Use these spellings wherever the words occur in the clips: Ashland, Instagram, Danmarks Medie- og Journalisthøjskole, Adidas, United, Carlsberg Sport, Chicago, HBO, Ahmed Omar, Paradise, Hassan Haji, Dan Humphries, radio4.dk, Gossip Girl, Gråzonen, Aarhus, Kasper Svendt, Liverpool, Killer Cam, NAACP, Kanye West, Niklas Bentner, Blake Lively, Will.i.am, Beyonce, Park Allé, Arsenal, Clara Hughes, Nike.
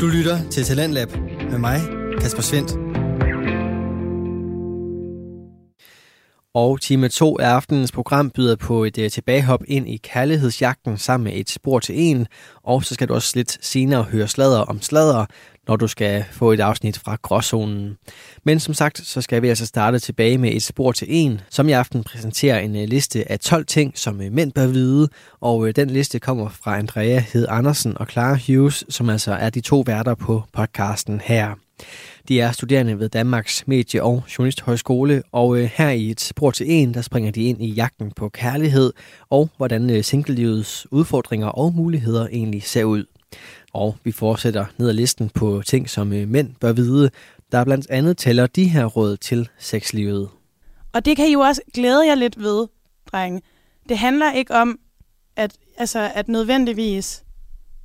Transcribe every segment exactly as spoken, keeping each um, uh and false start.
Du lytter til Talentlab med mig, Kasper Svendt. Og time to af aftenens program byder på et uh, tilbagehop ind i kærlighedsjagten sammen med et spor til en. Og så skal du også lidt senere høre sladder om sladder, når du skal få et afsnit fra Gråzonen. Men som sagt, så skal vi altså starte tilbage med et spor til en, som i aften præsenterer en liste af tolv ting, som mænd bør vide. Og den liste kommer fra Andrea Hed Andersen og Clara Hughes, som altså er de to værter på podcasten her. De er studerende ved Danmarks Medie- og Journalisthøjskole, og her i et spor til en, der springer de ind i jagten på kærlighed, og hvordan singlelivets udfordringer og muligheder egentlig ser ud. Og vi fortsætter ned ad listen på ting, som mænd bør vide, der blandt andet tæller de her råd til sexlivet. Og det kan I jo også glæde jer lidt ved, drenge. Det handler ikke om, at, altså, at nødvendigvis,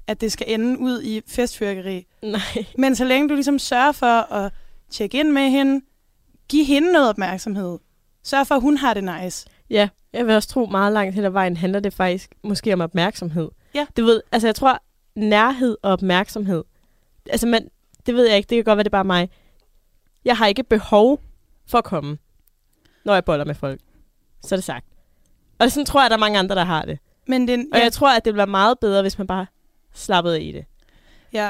at det skal ende ud i festfyrkeri. Nej. Men så længe du ligesom sørger for at tjekke ind med hende, give hende noget opmærksomhed. Sørg for, at hun har det nice. Ja, jeg vil også tro meget langt hen ad vejen handler det faktisk måske om opmærksomhed. Ja. Du ved, altså jeg tror, nærhed og opmærksomhed. Altså, man, det ved jeg ikke. Det kan godt være, det er bare mig. Jeg har ikke behov for at komme, når jeg boller med folk. Så er det sagt. Og sådan tror jeg, at der er mange andre, der har det. Men den, ja. Og jeg tror, at det bliver meget bedre, hvis man bare slappede af i det. Ja.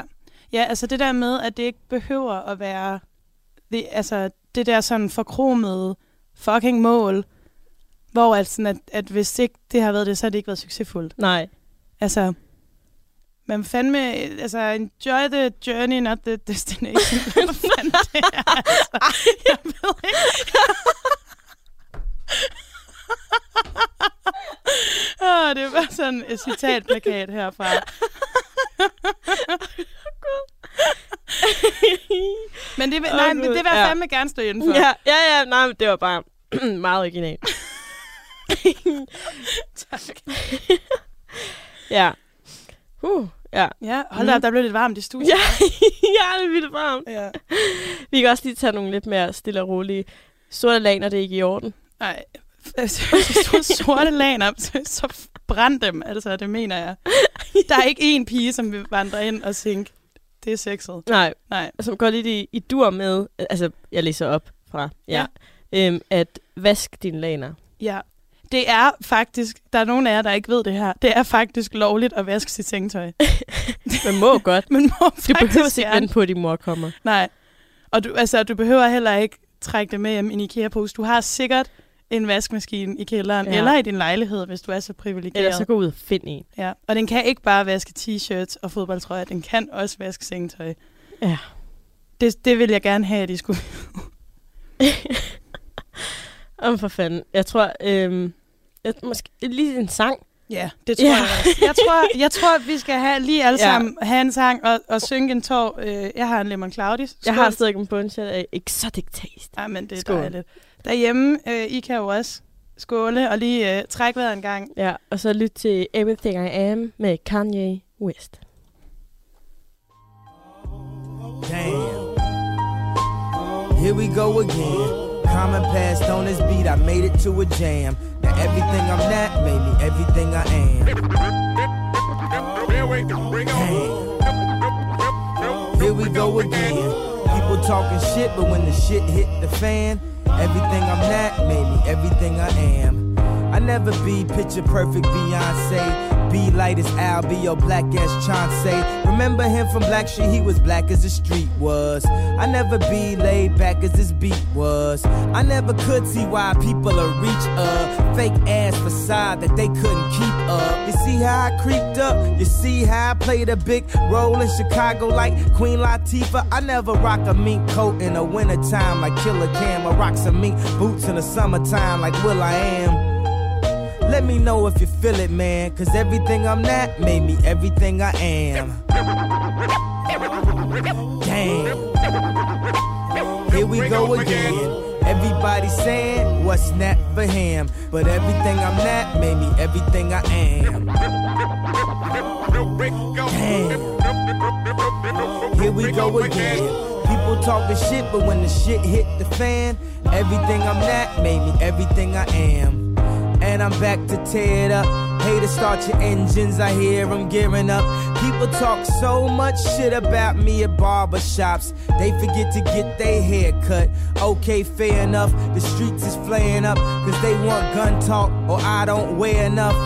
Ja, altså det der med, at det ikke behøver at være det, altså det der sådan forkromede fucking mål, hvor altså, at, at hvis ikke det har været det, så har det ikke været succesfuldt. Nej. Altså... Men fandme, altså, enjoy the journey, not the destination. Hvad fanden det er, altså. Jeg ved ikke. oh, det var sådan et citatplakat herfra. men det, nej, men det vil jeg fandme ja. gerne stå indenfor. Ja, ja, ja, nej, det var bare meget originalt. tak. ja. Uh, ja. ja, hold da op, der blev lidt varmt i studiet. ja, ja, det er vildt varmt. Ja. Vi kan også lige tage nogle lidt mere stille og rolige. Sorte laner, det er ikke i orden. Nej, sorte laner, så brænd dem, altså, det mener jeg. Der er ikke én pige, som vil vandre ind og tænke, det er sexet. Nej, Nej. som går lidt i, i dur med, altså, jeg læser op fra, ja, ja. Øhm, at vask dine laner. Ja. Det er faktisk, der er nogen af jer, der ikke ved det her, det er faktisk lovligt at vaske sit sengetøj. Man må godt. Man må faktisk du behøver ikke vente på, at din mor kommer. Nej, og du, altså, du behøver heller ikke trække det med hjem i en IKEA-pose. Du har sikkert en vaskemaskine i kælderen, ja. eller i din lejlighed, hvis du er så privilegeret. Eller så gå ud og find en. Ja, og den kan ikke bare vaske t-shirts og fodboldtrøjer, den kan også vaske sengetøj. Ja. Det, det vil jeg gerne have, at I skulle Om for fanden. Jeg tror... Øhm Jeg, måske lige en sang. Ja, det tror ja. jeg også. Jeg tror, jeg tror, vi skal have lige alle sammen ja. have en sang og, og synge en tår. Jeg har en Lemon Cloudy. Skål. Jeg har stadig en bunche af exotic taste. Ja, men det er Skål. dejligt. Derhjemme, øh, I kan jo også skåle og lige øh, trække vejret en gang. Ja, og så lyt til Everything I Am med Kanye West. Damn. Here we go again. Common past on this beat, I made it to a jam. Now everything I'm not made me everything I am. Damn. Here we go again. People talking shit, but when the shit hit the fan, everything I'm not made me everything I am. I never be picture perfect Beyonce. Be light as Al, be your black ass Chauncey. Remember him from Black Street, he was black as the street was. I never be laid back as this beat was. I never could see why people are reach up. Fake ass facade that they couldn't keep up. You see how I creeped up? You see how I played a big role in Chicago like Queen Latifah? I never rock a mink coat in the wintertime like Killer Cam. I rock some mink boots in the summertime like Will.i.am. Let me know if you feel it, man, cause everything I'm not made me everything I am. Damn. Here we go again. Everybody saying what's not for him, but everything I'm not made me everything I am. Damn. Here we go again. People talking shit, but when the shit hit the fan, everything I'm not made me everything I am. And I'm back to tear it up. Haters, start your engines, I hear them gearing up. People talk so much shit about me at barbershops. They forget to get their hair cut. Okay, fair enough, the streets is flaring up. Cause they want gun talk or I don't wear enough.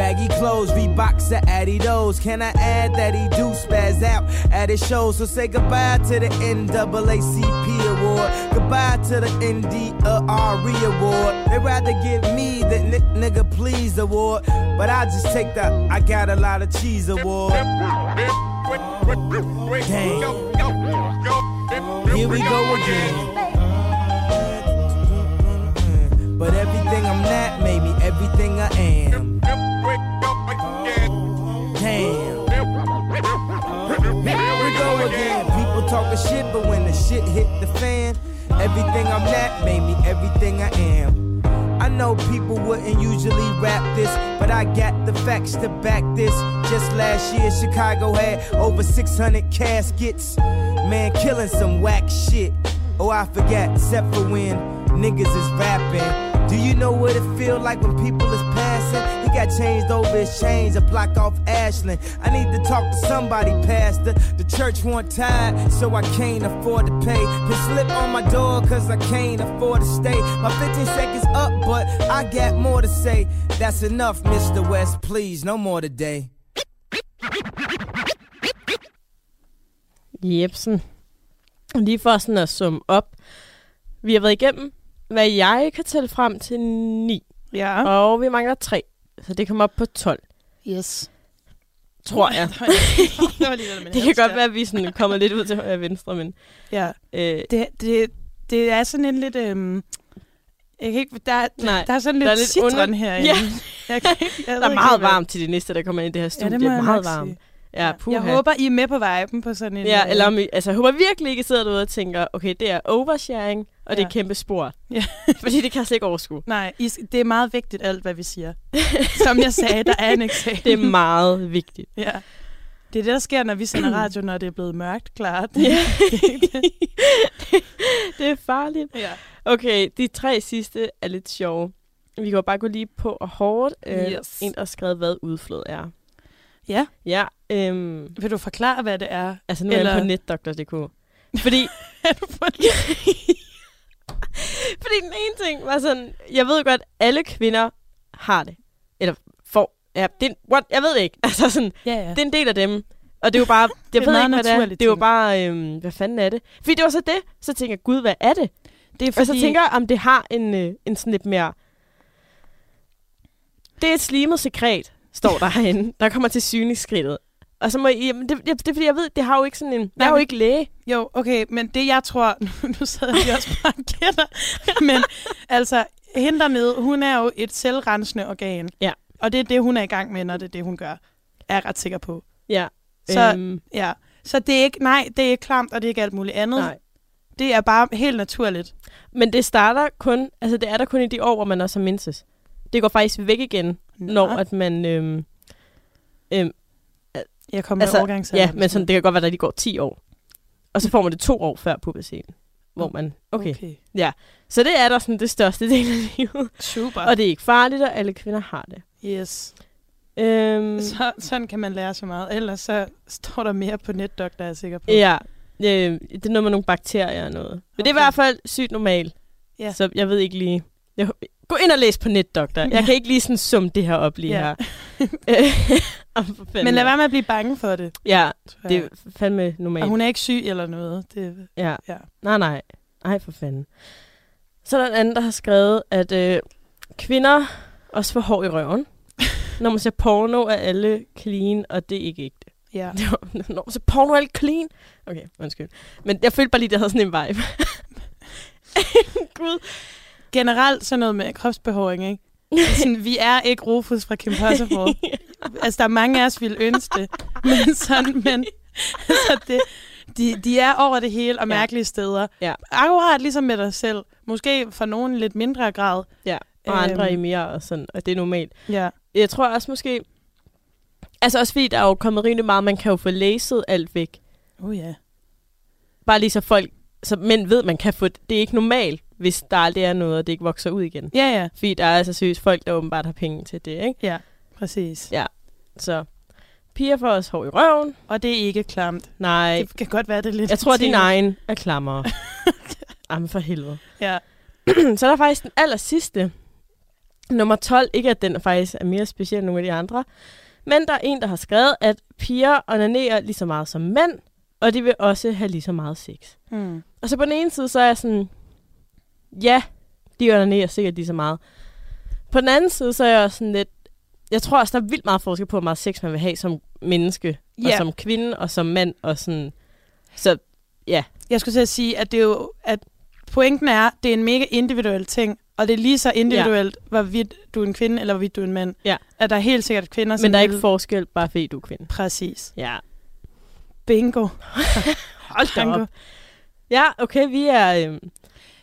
Baggy clothes, Reeboks or Adidas. Can I add that he do spaz out at his shows? So say goodbye to the N double A C P award. Goodbye to the N D R E award. They'd rather give me the n- nigga please award. But I just take the I got a lot of cheese award. Dang. Here we go again. But everything I'm not, maybe everything I am. Talking shit, but when the shit hit the fan, everything I'm at made me everything I am. I know people wouldn't usually rap this, but I got the facts to back this. Just last year, Chicago had over six hundred caskets. Man, killing some whack shit. Oh, I forgot, except for when niggas is rapping. Do you know what it feel like when people is passing? He got changed over his chains, a block off Ashland. I need to talk to somebody, pastor. The church want tired, so I can't afford to pay. Put slip on my door, cause I can't afford to stay. My fifteen seconds up, but I got more to say. That's enough, Mister West, please, no more today. Jepsen. Lige for sådan at summe op. Vi har været igennem, hvad jeg kan tælle frem til ni. Ja. Og vi mangler tre. Så det kommer op på tolv. Yes. Tror jeg. Det kan godt være, at vi sådan kommer lidt ud til højre og venstre, men... Ja. Øh, det, det, det er sådan en lidt... Øhm, jeg kan ikke... Der, nej, der er sådan lidt, der er lidt citron under... herinde. Ja. Jeg kan, jeg der er meget hvad... varmt til det næste, der kommer ind i det her studie. Ja, det er meget varmt. Ja, jeg håber, I er med på viben på sådan en... Ja, eller om I, altså, jeg håber virkelig ikke, I sidder derude og tænker, okay, det er oversharing, og ja. Det er kæmpe spor. Ja. Fordi det kan jeg slet ikke overskue. Nej, I, det er meget vigtigt alt, hvad vi siger. Som jeg sagde, der er en eksamen. Det er meget vigtigt. Ja. Det er det, der sker, når vi sender radio, når det er blevet mørkt, klart. Ja. Det er farligt. Ja. Okay, de tre sidste er lidt sjove. Vi kan bare gå lige på og hårdt øh, yes. ind og skrive, hvad udflod er. Ja. Ja. Øhm, Vil du forklare, hvad det er? Altså, nu eller... er jeg på netdoktor punktum d k. Fordi... er du på Fordi den ene ting var sådan... Jeg ved godt, alle kvinder har det. Eller får... Ja, det er, what? Jeg ved det ikke. Altså sådan... Ja, ja. Det er en del af dem. Og det er jo bare... Jeg ved ikke, hvad det er. Det er jo bare... Øhm, hvad fanden er det? Fordi det var så det. Så tænker jeg, gud, hvad er det? Det er fordi... Og så tænker jeg, om det har en, øh, en sådan lidt mere... Det er et slimet sekret, står der herinde. Der kommer til syningsskridtet. Og så må I... Jamen, det, det er fordi, jeg ved, det har jo ikke sådan en... Nej, jeg er jo ikke læge. Jo, okay, men det jeg tror... Nu sidder vi også bare og kender. Men altså, hende dernede, hun er jo et selvrensende organ. Ja. Og det er det, hun er i gang med, når det er det, hun gør. Er jeg ret sikker på. Ja. Så, øhm. ja. Så det er ikke... Nej, det er ikke klamt, og det er ikke alt muligt andet. Nej. Det er bare helt naturligt. Men det starter kun... Altså, det er der kun i de år, hvor man også har menses. Det går faktisk væk igen, Nå. når at man... Øhm, øhm, Jeg kommer altså, med overgangsalderen. Ja, men sådan, det kan godt være, at de går ti år. Og så får man det to år før puberteten. Hvor man, okay. okay. Ja. Så det er der sådan det største del af livet. Super. Og det er ikke farligt, og alle kvinder har det. Yes. Øhm, så, sådan kan man lære så meget. Ellers så står der mere på netdoktor, er jeg sikker på. Ja. Øh, det er noget med nogle bakterier og noget. Men okay. Det er i hvert fald sygt normalt. Ja. Så jeg ved ikke lige... Jeg, gå ind og læs på netdoktor. Jeg kan ikke lige sådan summe det her op lige ja. her. Men lad være med at blive bange for det. Ja, det er fandme normalt. Og hun er ikke syg eller noget. Det, ja. ja, nej, nej. Ej, for fanden. Så er der en anden, der har skrevet, at øh, kvinder også får hår i røven. Når man ser porno, er alle clean, og det er ikke ægte. Ja. Når man ser porno, er alle clean. Okay, undskyld. Men jeg følte bare lige, at jeg havde sådan en vibe. Gud. Generelt sådan noget med kropsbehåring, ikke? Sådan, vi er ikke Rufus fra Kim Possible. Altså, der er mange af os, vi vil ønske det. Men sådan, men... Altså, det, de, de er over det hele og mærkelige ja. steder. Ja. Akkurat ligesom med dig selv. Måske for nogen lidt mindre grad. Ja, og æm... andre i mere og sådan. Og det er normalt. Ja. Jeg tror også måske... Altså også fordi, der er jo kommet rimelig meget, man kan jo få læset alt væk. Oh ja. Yeah. Bare lige så folk... Så mænd ved, man kan få... Det er ikke normalt. hvis der aldrig er noget, og det ikke vokser ud igen. Ja, ja. Fordi der er altså seriøst folk, der åbenbart har penge til det, ikke? Ja, præcis. Ja, så piger får os hår i røven. Og det er ikke klamt. Nej. Det kan godt være, det lidt... Jeg tror, at din egen er klammere. Jamen for helvede. Ja. Så er der faktisk den aller sidste. Nummer tolv. Ikke at den faktisk er mere speciel end nogle af de andre. Men der er en, der har skrevet, at piger onanerer lige så meget som mænd, og de vil også have lige så meget sex. Mm. Og så på den ene side, så er jeg sådan... Ja, de onanerer sikkert lige så meget. På den anden side, så er jeg sådan lidt... Jeg tror også, der er vildt meget forskel på, hvor meget sex man vil have som menneske, yeah. og som kvinde, og som mand, og sådan... Så, ja. Yeah. Jeg skulle til at sige, at det er jo... At pointen er, det er en mega individuel ting, og det er lige så individuelt, ja. Hvorvidt du er en kvinde, eller hvorvidt du er en mand. Ja. At der er helt sikkert kvinder, som men der er vil... ikke forskel, bare fordi du er kvinde. Præcis. Ja. Bingo. Hold da op. Ja, okay, vi er... Øh...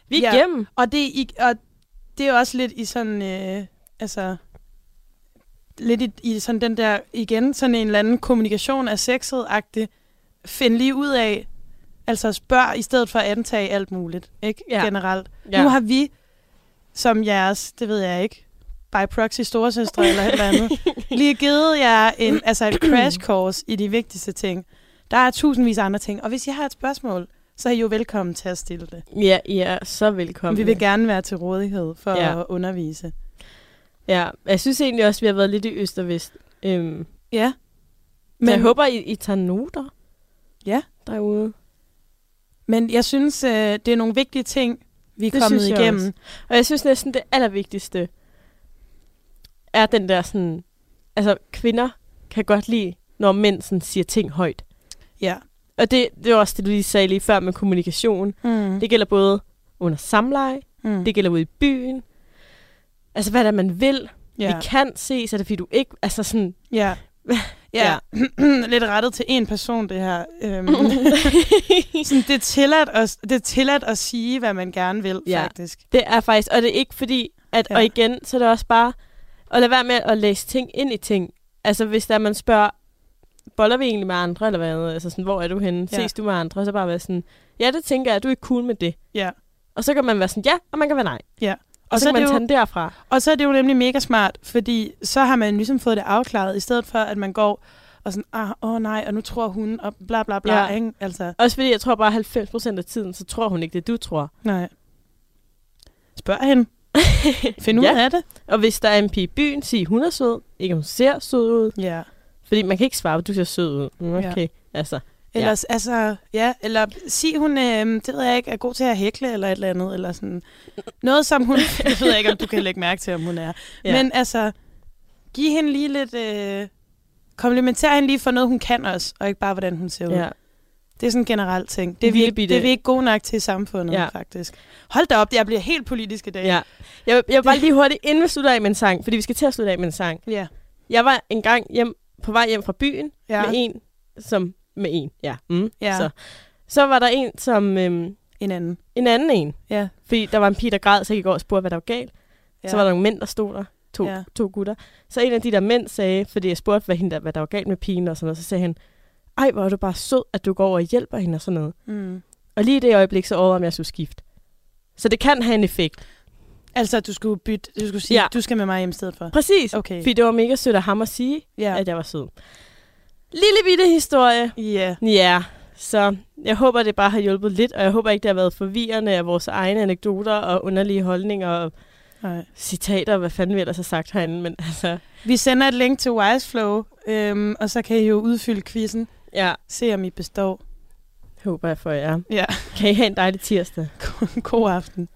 Vi er ja. Igennem. Og det, i, og det er også lidt i sådan... Øh, altså... Lidt i, i sådan den der... Igen, sådan en eller anden kommunikation af sexet-agtig. Find lige ud af... Altså spørg i stedet for at antage alt muligt, ikke? Ja. Generelt. Ja. Nu har vi... Som jeres, det ved jeg ikke, by proxy storesøstre eller et eller andet, lige givet jer en, altså et crash course i de vigtigste ting. Der er tusindvis af andre ting, og hvis I har et spørgsmål, så er I jo velkommen til at stille det. Ja, I er så velkommen. Vi vil gerne være til rådighed for ja. At undervise. Ja, jeg synes egentlig også, vi har været lidt i øst og vest. Øhm, ja. Men jeg håber, I, I tager noter ja. Derude. Men jeg synes, øh, det er nogle vigtige ting, vi er det kommet igennem. Jeg og jeg synes næsten, det allervigtigste er den der sådan... Altså, kvinder kan godt lide, når mænd sådan, siger ting højt. Ja. Og det, det er også det, du lige sagde lige før med kommunikation. Mm. Det gælder både under samleje, mm. det gælder ude i byen. Altså, hvad der man vil. Ja. Vi kan ses, er det fordi du ikke... Altså sådan... Ja. Ja, ja. Lidt rettet til en person, det her. Sådan, det, er tilladt at, det er tilladt at sige, hvad man gerne vil, ja, faktisk. Det er faktisk, og det er ikke fordi, at, ja. Og igen, så er det også bare at lade være med at læse ting ind i ting. Altså, hvis der man spørger, boller vi egentlig med andre, eller hvad? Altså, sådan, hvor er du henne? Ja. Ses du med andre? Så bare være sådan, ja, det tænker jeg, du er ikke cool med det. Ja. Og så kan man være sådan, ja, og man kan være nej. Ja. Og, og så, så kan man jo, tage den derfra. Og så er det jo nemlig mega smart, fordi så har man ligesom fået det afklaret, i stedet for, at man går og sådan, ah, åh oh, nej, og nu tror hun, og bla bla bla, ja. Ikke? Altså. Også fordi jeg tror bare halvfems procent af tiden, så tror hun ikke det, du tror. Nej. Spørg hende. Find ud ja. Af det. Og hvis der er en pige i byen, sig hun er sød, ikke hun ser sød ud. Ja. Fordi man kan ikke svare, at du ser sød ud. Okay, ja. Altså. Ellers, ja. Altså, ja, eller sig hun, øh, det ved jeg ikke, er god til at hækle eller et eller andet, eller sådan noget som hun, jeg ved ikke, om du kan lægge mærke til, om hun er. Ja. Men altså, giv hende lige lidt, øh, komplementer hende lige for noget, hun kan også, og ikke bare, hvordan hun ser ud. Ja. Det er sådan en generel ting. Det er, vi ikke, det er vi ikke gode nok til i samfundet, ja. Faktisk. Hold da op, jeg bliver helt politisk i dag. Ja. Jeg, jeg vil bare lige hurtigt, inden vi slutter af med en sang, fordi vi skal til at slutte af med en sang. Ja. Jeg var engang hjem, på vej hjem fra byen ja. med en, som... Med en, ja. Mm. ja. Så. så var der en, som... Øhm, en anden. En anden en. Ja. Fordi der var en pige, der græd, så jeg gik over og spurgte, hvad der var galt. Ja. Så var der nogle mænd, der stod der. To, ja. to gutter. Så en af de der mænd sagde, fordi jeg spurgte, hvad, hende, hvad der var galt med pigen og sådan noget, så sagde han, ej, hvor er du bare sød, at du går over og hjælper hende og sådan noget. Mm. Og lige i det øjeblik, så overvejede jeg, om jeg skulle skifte. Så det kan have en effekt. Altså, at du skulle bytte, du skulle sige, ja. Du skal med mig hjem i stedet for. Præcis. Okay. Fordi det var mega sødt af ham at sige, ja. At jeg var sød. Lille bitte historie. Ja. Yeah. Yeah. Så jeg håber, det bare har hjulpet lidt, og jeg håber ikke, det har været forvirrende af vores egne anekdoter og underlige holdninger og nej. Citater, hvad fanden vi ellers har sagt herinde. Men altså. Vi sender et link til WiseFlow, øhm, og så kan I jo udfylde quizzen. Ja. Se, om I består. Håber jeg for jer. Ja. Kan I have en dejlig tirsdag. God aften.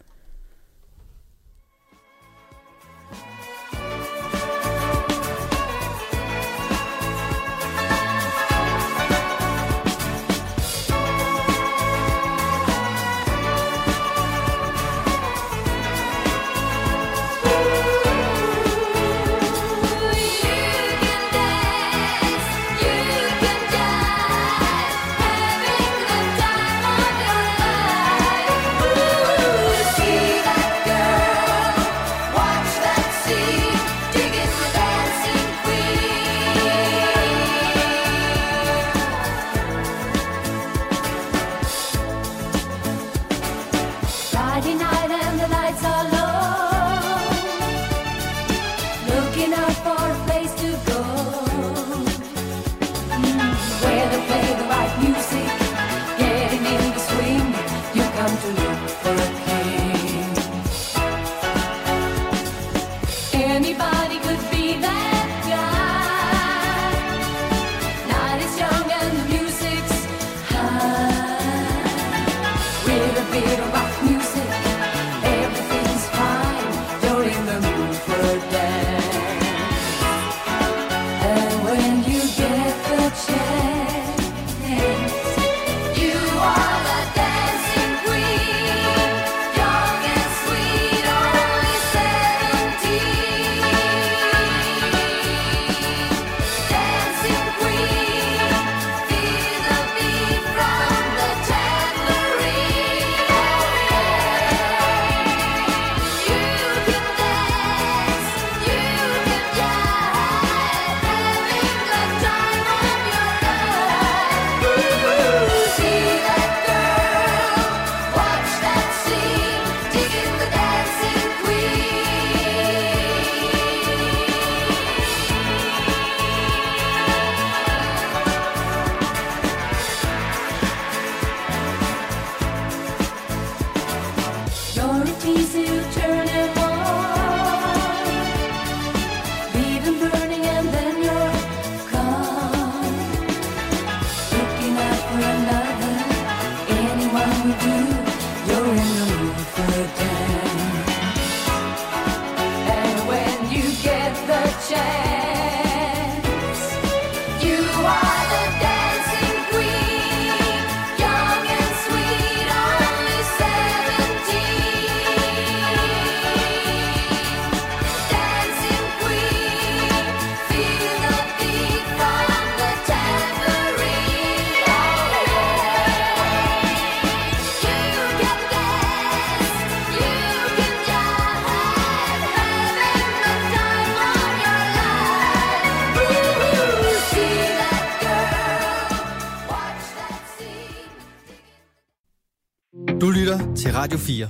Radio fire.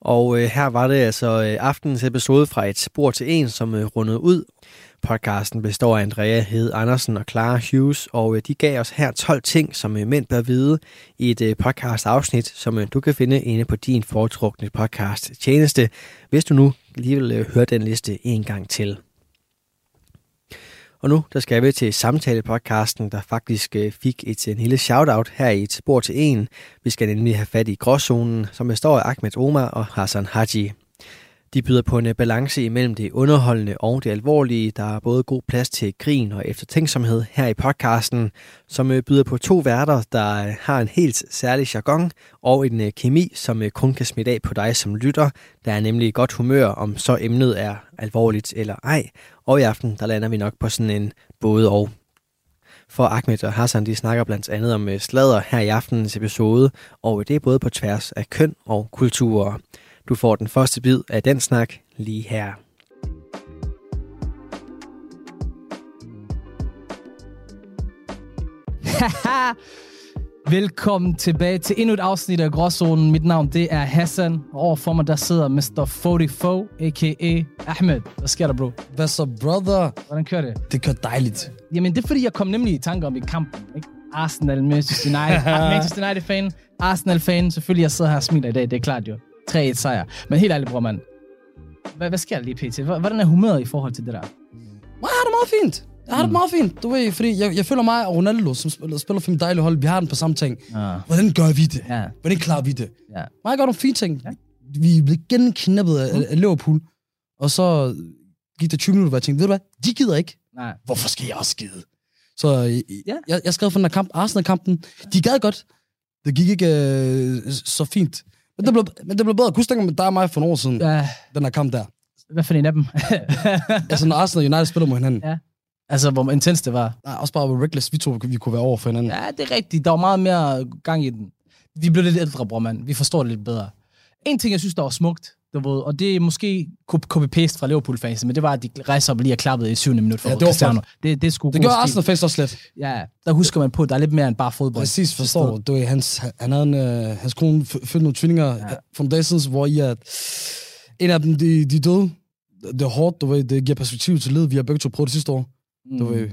Og øh, her var det altså øh, aftenens episode fra Et spor til en, som øh, rundede ud. Podcasten består af Andrea Hed Andersen og Clara Hughes, og øh, de gav os her tolv ting, som øh, mænd bør vide i et øh, podcast-afsnit, som øh, du kan finde inde på din foretrukne podcast-tjeneste, hvis du nu lige vil øh, høre den liste en gang til. Og nu der skal vi til samtalepodcasten, der faktisk fik et en lille shoutout her i Et spor til en. Vi skal nemlig have fat i Gråzonen, som består af Ahmed Omar og Hassan Haji. De byder på en balance imellem det underholdende og det alvorlige. Der er både god plads til grin og eftertænksomhed her i podcasten, som byder på to værter, der har en helt særlig jargon og en kemi, som kun kan smitte af på dig som lytter. Der er nemlig godt humør, om så emnet er alvorligt eller ej. Og i aften, der lander vi nok på sådan en både og. For Ahmed og Hassan, de snakker blandt andet om sladder her i aftenens episode, og det er både på tværs af køn og kulturer. Du får den første bid af den snak lige her. Velkommen tilbage til endnu et afsnit af Gråzonen. Mit navn det er Hassan, og overfor mig der sidder mister fyrre-fire, a k a. Ahmed. Hvad sker der, bro? Hvad så, brother? Hvordan kører det? Det kører dejligt. Jamen, det er fordi, jeg kom nemlig i tanke om i kampen, ikke? Arsenal, Manchester United. Manchester United-fan, Arsenal-fan. Selvfølgelig, jeg sidder her og smiler i dag, det er klart jo. tre et sejr. Men helt ærligt, bror, mand. Hvad, hvad sker der lige pt? Hvordan er humøret i forhold til det der? Jeg har det meget fint. Jeg har det meget fint. Du ved, fordi jeg, jeg føler mig og Ronaldo, som spiller, spiller for mit dejlige hold, vi har den på samme ting. Ah. Hvordan gør vi det? Ja. Hvordan klarer vi det? Ja. Meget godt om fint ting. Ja. Vi blev genknappet af, mm. af Liverpool, og så gik det tyve minutter, hvor jeg tænkte, ved du hvad, de gider ikke. Nej. Hvorfor skal jeg også gide? Så ja. jeg, jeg skrev for den her kamp, Arsenal-kampen. De gad godt. Det gik ikke øh, så fint. Men det, blev, men det blev bedre. Kunne du tænke om dig og mig for nogle år siden, ja. Den her kamp der? Hvad for en af dem? Altså, når Arsenal og United spiller mod hinanden. Ja. Altså, hvor intens det var. Nej, også bare, hvor reckless vi to vi kunne være over for hinanden. Ja, det er rigtigt. Der var meget mere gang i den. Vi blev lidt ældre, bror, mand. Vi forstår det lidt bedre. En ting, jeg synes, der var smukt, du ved, og det er måske copy-paste fra Liverpool-fansen, men det var, at de rejser op og lige er klappet i syvende minut for ja, det Cristiano. Det, det, det gør Arsenal-fans også lidt. Ja, der husker man på, der er lidt mere end bare fodbold. Præcis, forstår du. du hans, han havde en, øh, hans kone fødte nogle tvillinger ja. For nogle dage siden, hvor I er, en af dem, de, de døde. Det er hårdt, du ved, det giver perspektiv til livet. Vi har begge to prøvet det sidste år. Mm. Du ved,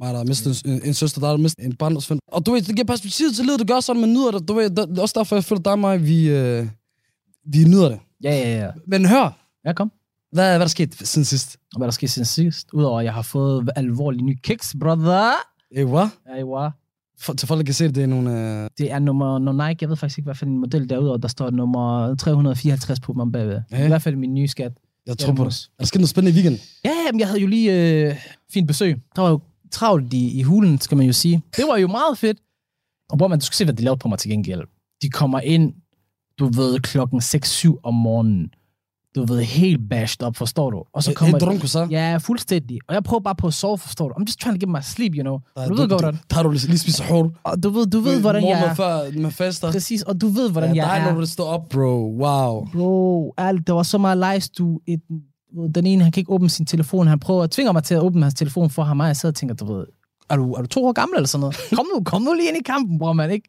mig, der har mistet en, en søster, der har mistet en barndomsven. Og du ved, det giver perspektiv til livet, det gør sådan, man nyder det. Du ved, det er også derfor, jeg føler dig og mig, vi, øh, vi nyder det. Ja, ja, ja. Men hør. Ja, kom. Hvad, hvad er der sket siden sidst? Hvad er der sket siden sidst? Udover at jeg har fået alvorlige nye kicks, brother. Ewa. Ewa. For, så folk kan se, det er nogle... Øh... Det er nummer... Når Nike, jeg ved faktisk ikke, hvad for en model derudover, der står nummer tre hundrede og fireoghalvtreds på mig bagved. Ja. I hvert fald min nye skat. Jeg tror på det. Er der sket noget spændende i weekenden? Ja, men jeg havde jo lige øh, fint besøg. Der var jo travlt i, i hulen, skal man jo sige. Det var jo meget fedt. Og bror, man, du skal se, hvad de lavede på mig til gengæld. De kommer ind, du ved, klokken seks syv om morgenen. Du ved, helt bashed op, forstår du? Og så kommer helt drunk, så? Ja, fuldstændig. Og jeg prøver bare på at sove, forstår du? I'm just trying to give my sleep, you know. Da, du ved godt, at... Der har du lige spist hår. Og du ved, du ved hvordan jeg... Morgen før med fester. Præcis, og du ved, hvordan ja, jeg er. Der er når du står op, bro. Wow. Bro, alt, der var så meget lejestue. Den ene, han kan ikke åbne sin telefon. Han prøver at tvinge mig til at åbne hans telefon for ham. Og jeg sidder og tænker, du ved... Er du, er du to år gammel eller sådan noget? Kom nu, kom nu lige ind i kampen, bror, man, ikke?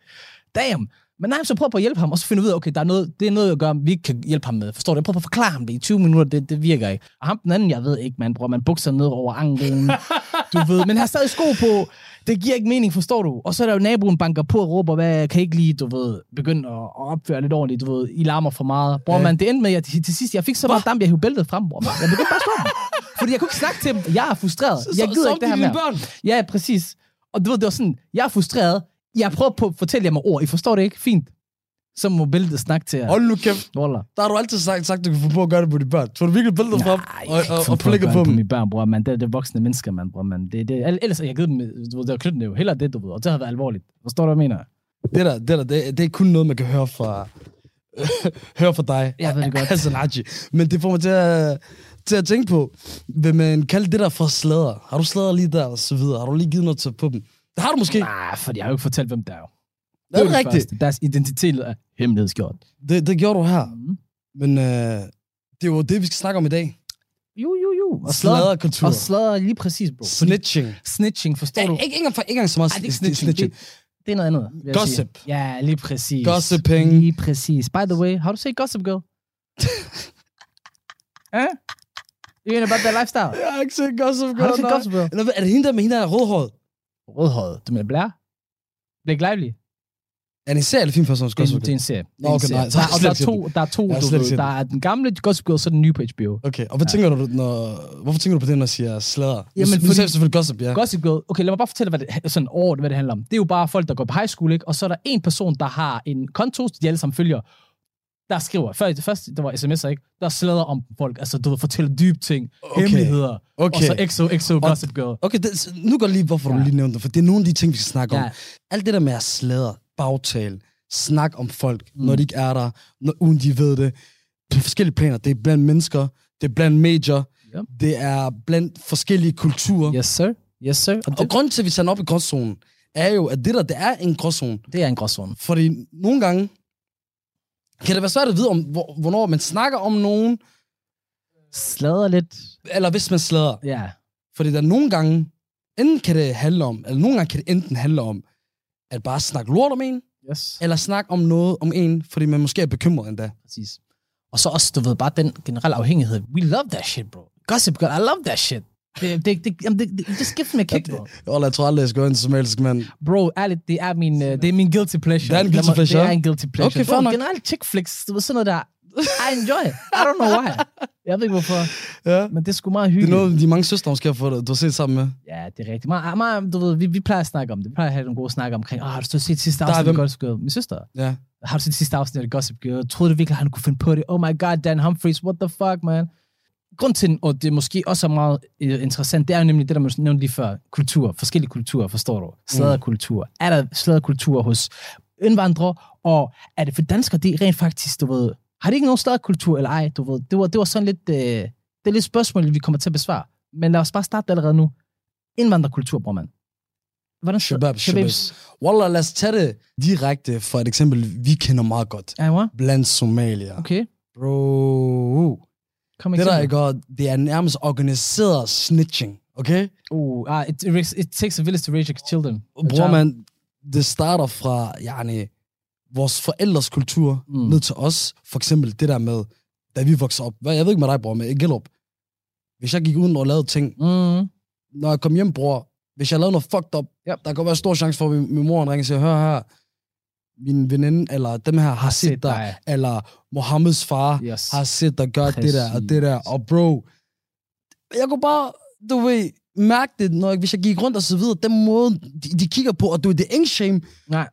Damn. Men nej, så prøv på at hjælpe ham, og så finder vi ud af, okay, der er noget, det er noget, jeg gør, vi ikke kan hjælpe ham med. Forstår du? Jeg prøver på at forklare ham det i tyve minutter, det, det virker ikke. Og ham den anden, jeg ved ikke, man, bror, man bukser ned over anklen, du ved, men har stadig sko på. Det giver ikke mening, forstår du? Og så er der jo naboen banker på og råber, hvad kan I ikke lige, du ved, begynde at opføre lidt ordentligt, du ved, I larmer for meget. Bror, man, det endte med, at jeg, til sidst, jeg fik så meget damp, jeg hævde bæltet frem, bror, man. Jeg begyndte bare at stå dem, fordi jeg kunne ikke snakke til dem. Jeg er frustreret. Jeg gider ikke det her mere. Ja, præcis. Og du ved, det var sådan, jeg er frustreret. Jeg prøver på at fortælle jer med ord. I forstår det ikke? Fint. Så må billedet snakke til jer. Hold nu kæft. Der har du altid sagt, at du kan få på at gøre det på dine børn. Tror du virkelig billedet frem og flækker på dem? Nej, jeg kan ikke få på at gøre det på mine børn, bror, man. Det er det voksne mennesker, man, bror, man. Det, det, ellers har jeg givet dem, det var knyttet jo. Heller det, du ved. Og det har været alvorligt. Forstår du, hvad jeg mener? Det der, det der, det, det er kun noget, man kan høre fra, høre fra dig. Jeg ved det godt. Hassan Haji. Men det får mig til at, til at tænke på, vil man kalde det der for slader? Har du slader lige der og så videre? Har du lige givet noget til på dem? Det har du måske. Nej, for jeg har jo ikke fortalt, hvem der er jo. Det er, det er rigtigt. Første. Deres identitet er hemmelighedsgjort. Det, det gjorde du her. Mm. Men øh, det er jo det, vi skal snakke om i dag. Jo, jo, jo. Og sladderkultur. Og sladder lige præcis, bro. Snitching. Snitching, forstår ja, du? Ikke, ikke, engang, ikke engang så meget. Ej, det er snitching. snitching. Det, det er noget andet. Gossip. Sige. Ja, lige præcis. Gossiping. Lige præcis. By the way, har du set Gossip Girl? Hæ? You know about that lifestyle? Jeg har ikke set Gossip Girl. Har du set Gossip Girl? Eller, er det hende der med hende, der er rødhåret? Rødhøjet. Du mener Blair? Blake Lively? Er det en serie eller film, først og fremmest? Det er en serie. Nå, okay, nej. Der, og der er to, der er, to du ved, der er den gamle Gossip Girl, så den nye på H B O. Okay, og hvad ja. tænker du, når, hvorfor tænker du på det, når jeg siger sladder? Jamen, nu, fordi, nu siger jeg selvfølgelig Gossip, ja. Gossip Girl, okay, lad mig bare fortælle, hvad det, sådan, over, hvad det handler om. Det er jo bare folk, der går på high school, ikke? Og så er der en person, der har en konto, de alle sammen følger, der skriver. Før det første, der var sms'er, ikke? Der sladder om folk. Altså, du fortæller dybe ting, okay. hemmeligheder, okay. og så X O, X O, Gossip Girl. Okay, det, nu går lige, hvorfor ja. du lige nævnte det, for det er nogle af de ting, vi skal snakke ja. om. Alt det der med at sladder, bagtale, snak om folk, mm. når de ikke er der, når uden de ved det. På forskellige planer. Det er blandt mennesker, det er blandt major, yep. det er blandt forskellige kulturer. Yes, sir. Yes, sir. Og, og, og grunden til, at vi tager op i gråzonen, er jo, at det der, det er en gråzone. Det er en gråzone. Fordi nogle gange, kan det være svært at vide, om, hvornår man snakker om nogen? Slader lidt. Eller hvis man slader. Ja. Yeah. Fordi der nogle gange, enten kan det handle om, eller nogle gange kan det enten handle om, at bare snakke lort om en, yes. eller snakke om noget om en, fordi man måske er bekymret endda. Præcis. Og så også, du ved, bare den generelle afhængighed. We love that shit, bro. Gossip Girl, I love that shit. Det, det, det, det, det, det just gives me a kick, bro. Ola, jeg tror aldrig, jeg skal gå ind som helst, mand. Bro, ærligt, det er min, uh, det er min guilty pleasure. Det er en guilty pleasure? Det er en guilty pleasure. Okay, bro, generelt chick flicks, det var sådan noget der, I enjoy it. I don't know why. Jeg ved ikke, hvorfor. Ja. Men det er sgu meget hyggeligt. Det er noget, de mange søstre, måske har fået, du har set sammen med. Ja, det er rigtigt. Man, man, du ved, vi, vi plejer at snakke om det. Vi plejer at have nogle gode snakker omkring, åh, oh, har du set sidste afsnit af Gossip Girl? Min søster. Ja. Har du set sidste afsnit af Gossip Girl? Troede du virkelig, han kunne finde på det? Oh my god, Dan Humphries, what the fuck, man? Grunden til, og det måske også er meget interessant, det er jo nemlig det, der man nævnte lige før. Kultur, forskellige kulturer, forstår du? Sladderkultur. Mm. Er der sladderkultur hos indvandrere? Og er det for danskere, det er rent faktisk, du ved... Har det ikke nogen sladderkultur, eller ej, du ved? Det var, det var sådan lidt... Øh, det er lidt spørgsmål, vi kommer til at besvare. Men lad os bare starte allerede nu. Indvandrerkultur, bror man. Hvordan shabab, shabab. Wallah, lad os tage det direkte for et eksempel, vi kender meget godt. Ej, blandt somalier. Okay. Bro... Det der er godt, det er nærmest organiseret snitching, okay? Uh, uh, it, it takes a village to raise children. Bror, man, det starter fra yani, vores forældres kultur mm. ned til os. For eksempel det der med, da vi vokser op. Jeg ved ikke med dig, bror, men jeg gælder op. Hvis jeg gik uden og lavede ting, mm. når jeg kom hjem, bror, hvis jeg lavede noget fucked up, yep. der kan være stor chance for, at min mor ringer og siger, hør her, min veninde, eller dem her har set dig, eller Mohammeds far yes. har set dig gøre det der og det der, og bro, jeg kunne bare, du ved, mærke det, når jeg, hvis jeg gik rundt og så videre, den måde, de, de kigger på, og du, det er ingen shame. Nej.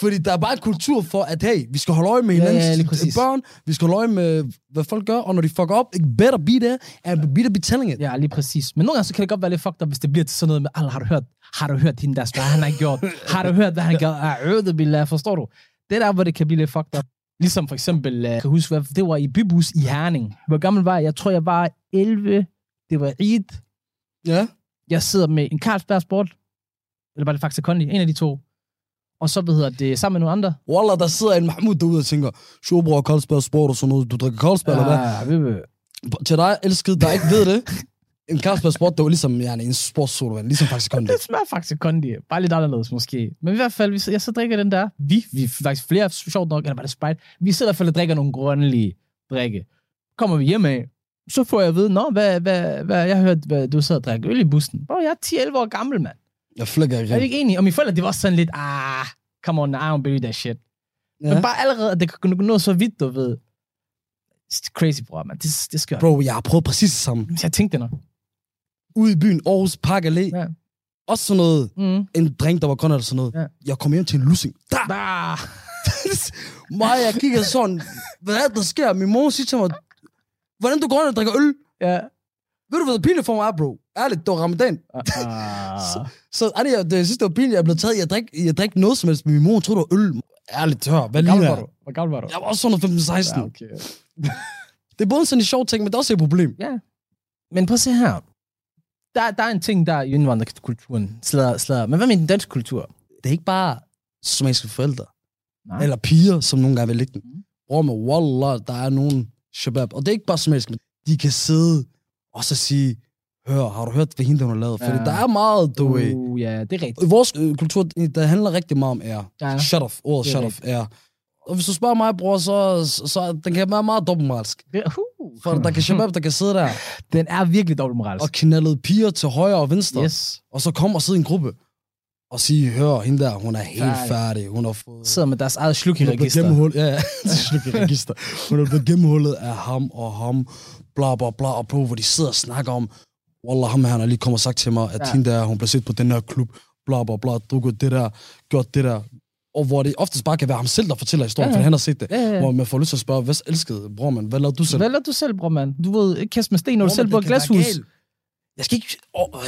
Fordi der er bare en kultur for, at hey, vi skal holde øje med hinandens ja, ja, børn, vi skal holde øje med, hvad folk gør, og når de fucker op, it better be there, and better be telling it. Ja, lige præcis. Men nogle gange så kan det godt være lidt fucked up, hvis det bliver til sådan noget med, Allah, har du hørt, har du hørt hende der, hvad han har gjort? Har du hørt, hvad han har gjort? Forstår du? Det der, hvor det kan blive lidt fucked up. Ligesom for eksempel, jeg kan huske, det var i Bybus i Herning. Hvor gammel var jeg? Jeg tror, jeg var elleve. Det var Eid. Ja. Jeg sidder med en Carlsberg Sport. Eller var det faktisk Kondi? En af de to. Og så, hvad hedder det, sammen med nogle andre. Wallah, der sidder en Mahmoud derude og tænker, Sjobro, Carlsberg Sport og sådan noget. Du drikker Carlsberg, ja, eller hvad? Ja, til dig, elskede, der ikke ved det. En Carlsberg Sport, det var ligesom ja, en sportssodavand. Ligesom faktisk Kondi. Det smager faktisk Kondi. Bare lidt anderledes måske. Men i hvert fald, jeg så drikker den der. Vi, vi er faktisk flere, sjovt nok, eller var det Sprite? Vi sidder i hvert fald og drikker nogle grønlige drikke. Kommer vi hjem af, så får jeg at vide, nå, hvad, hvad, hvad, jeg hørte, hvad du sidder og drikker øl i bussen. Bro, jeg er ti elleve år gammel, mand. Jeg flækker ikke. Er du ikke enig? Og mine forældre, det var også sådan lidt, ah, come on, I don't believe that shit. Ja. Men bare allerede, at det kunne nå så vidt, du ved. Crazy, bror, man. Det, det skørt. Bro, jeg har prøvet præcis det samme. Jeg tænkte det nok. Ude i byen, Aarhus, Park Allé. Ja. Også sådan noget, mm. en drink, der var grøn eller sådan noget. Ja. Jeg kom hjem til en lussing. Da! Da! Maja, jeg kigger sådan, hvad er det, der sker? Min mor siger til mig, hvordan du går ind og drikker øl? Ja. Ved du, hvad det pinligt for mig er, bro? Ærligt, det var ramadan. Uh, uh. så så ærligt, jeg, det sidste var pinligt, jeg blev taget. Jeg drik, jeg drik noget som helst, men min mor troede, det var øl. Ærligt, hør, hvad lige er? Hvor gammel var du? Jeg var også sådan femten seksten. Ja, okay. Det er både sådan en sjov ting, men det er også et problem. Ja. Yeah. Men prøv at se her. Der, der er en ting, der i indvandrerkulturen slader, slader. Men hvad med den danske kultur? Det er ikke bare somaliske forældre. Nej. Eller piger, som nogle gange vil ligge den. Bror med wallah, der er nogen shabab. Og det er ikke bare somaliske, men de kan sidde og så sige, hør, har du hørt, hvad hende, hun har lavet? Ja. Fordi der er meget, du ved. Uh, ja, det er rigtigt. I vores øh, kultur, der handler rigtig meget om ære. Ja. Shut off, ordet shut off, ære. Og hvis du spørger mig, bror, så, så den kan være meget dobbeltmoralsk. Uh. For der kan shabab, der kan sidde der. Den er virkelig dobbeltmoralsk. Og knaldede piger til højre og venstre. Yes. Og så kommer og sidder i en gruppe og sige, hør, hende der, hun er helt nej. Færdig. Hun har fået... Sidder med deres eget sluk i register. Ja, ja. Sluk i register. Hun er blevet gennemhullet af ham og ham. Bla, bla, bla, og på, hvor de sidder og snakker om, wallah, ham han har lige kommet og sagt til mig, at ja. Hende der, hun blev set på den her klub. Bla, bla, bla, drukket det der, gjort det der. Og hvor det oftest bare kan være ham selv, der fortæller historien, ja, ja. For han har set det. Ja, ja, ja. Hvor man får lyst til at spørge, hvad elskede, bror man? Hvad lavede du selv? Hvad lavede du selv, bror man? Du ved, ikke kaste med sten, når bror, du selv bor i glashus. Jeg skal ikke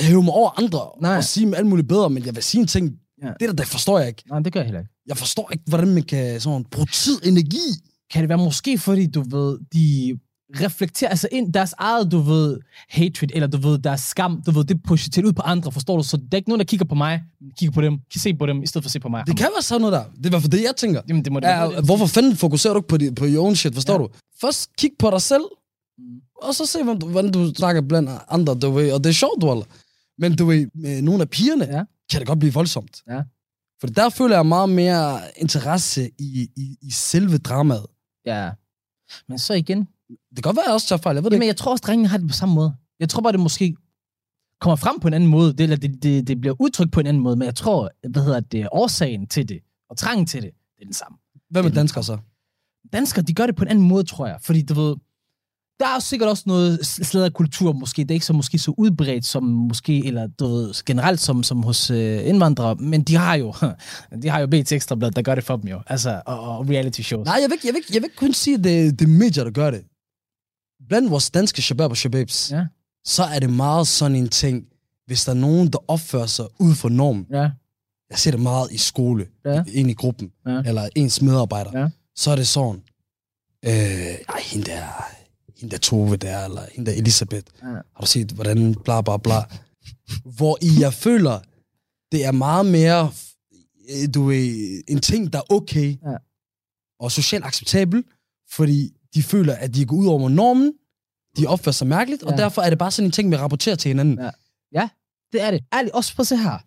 hæve mig over andre nej. Og sige dem alt muligt bedre, men jeg vil sige en ting. Ja. Det der, der forstår jeg ikke. Nej, det gør jeg heller ikke. Jeg forstår ikke, hvordan man kan sådan, bruge tid, energi. Kan det være måske, fordi du ved, de reflekterer altså ind deres eget, du ved, hatred, eller du ved, deres skam, du ved, det pusher til ud på andre, forstår du? Så det er ikke nogen, der kigger på mig, kigger på dem, kan se på dem, i stedet for at se på mig. Det kan være sådan noget der. Det er i hvert fald det, jeg tænker. Jamen, det må det ja, være. Hvorfor fanden fokuserer du ikke på, de, på your own shit, forstår ja. Du? Først kig på dig selv, og så se, hvordan du snakker blandt andre, du ved, og det er sjovt, du eller? Men du ved, med nogle af pigerne, ja. Kan det godt blive voldsomt. Ja. For der føler jeg meget mere interesse i, i, i selve dramaet. Ja, men så igen... Det kan godt være, at jeg også tager fejl. Jeg ved det. Jamen, jeg tror også, drengene har det på samme måde. Jeg tror bare, det måske kommer frem på en anden måde, det, eller det, det, det bliver udtrykt på en anden måde, men jeg tror, hvad hedder det, årsagen til det, og trangen til det, det er den samme. Hvad med danskere så? Danskere, de gør det på en anden måde, tror jeg. Fordi, du ved, der er sikkert også noget slæder kultur, måske. Det er ikke så, måske, så udbredt som, måske, eller du ved, generelt som, som hos øh, indvandrere, men de har jo, de har jo B T Ekstrablad, der gør det for dem jo, altså, og, og reality shows. Nej, jeg vil ikke, jeg vil, jeg vil kun sige, at det, det er medier, der gør det. Blandt vores danske shabab og shababs, ja. Så er det meget sådan en ting, hvis der er nogen, der opfører sig ud for normen. Ja. Jeg ser det meget i skole, ja. En i gruppen, ja. Eller ens medarbejder. Ja. Så er det sådan, øh, ej, hende der, hende der Tove der, eller hende der Elisabeth. Ja. Har du set, hvordan bla bla bla. Hvor I, jeg føler, det er meget mere du ved, en ting, der er okay, ja. Og socialt acceptabel, fordi de føler, at de går ud over normen, de opfører sig mærkeligt, ja. Og derfor er det bare sådan en ting, vi rapporterer til hinanden. Ja, ja det er det. Ærligt, også prøv at se her.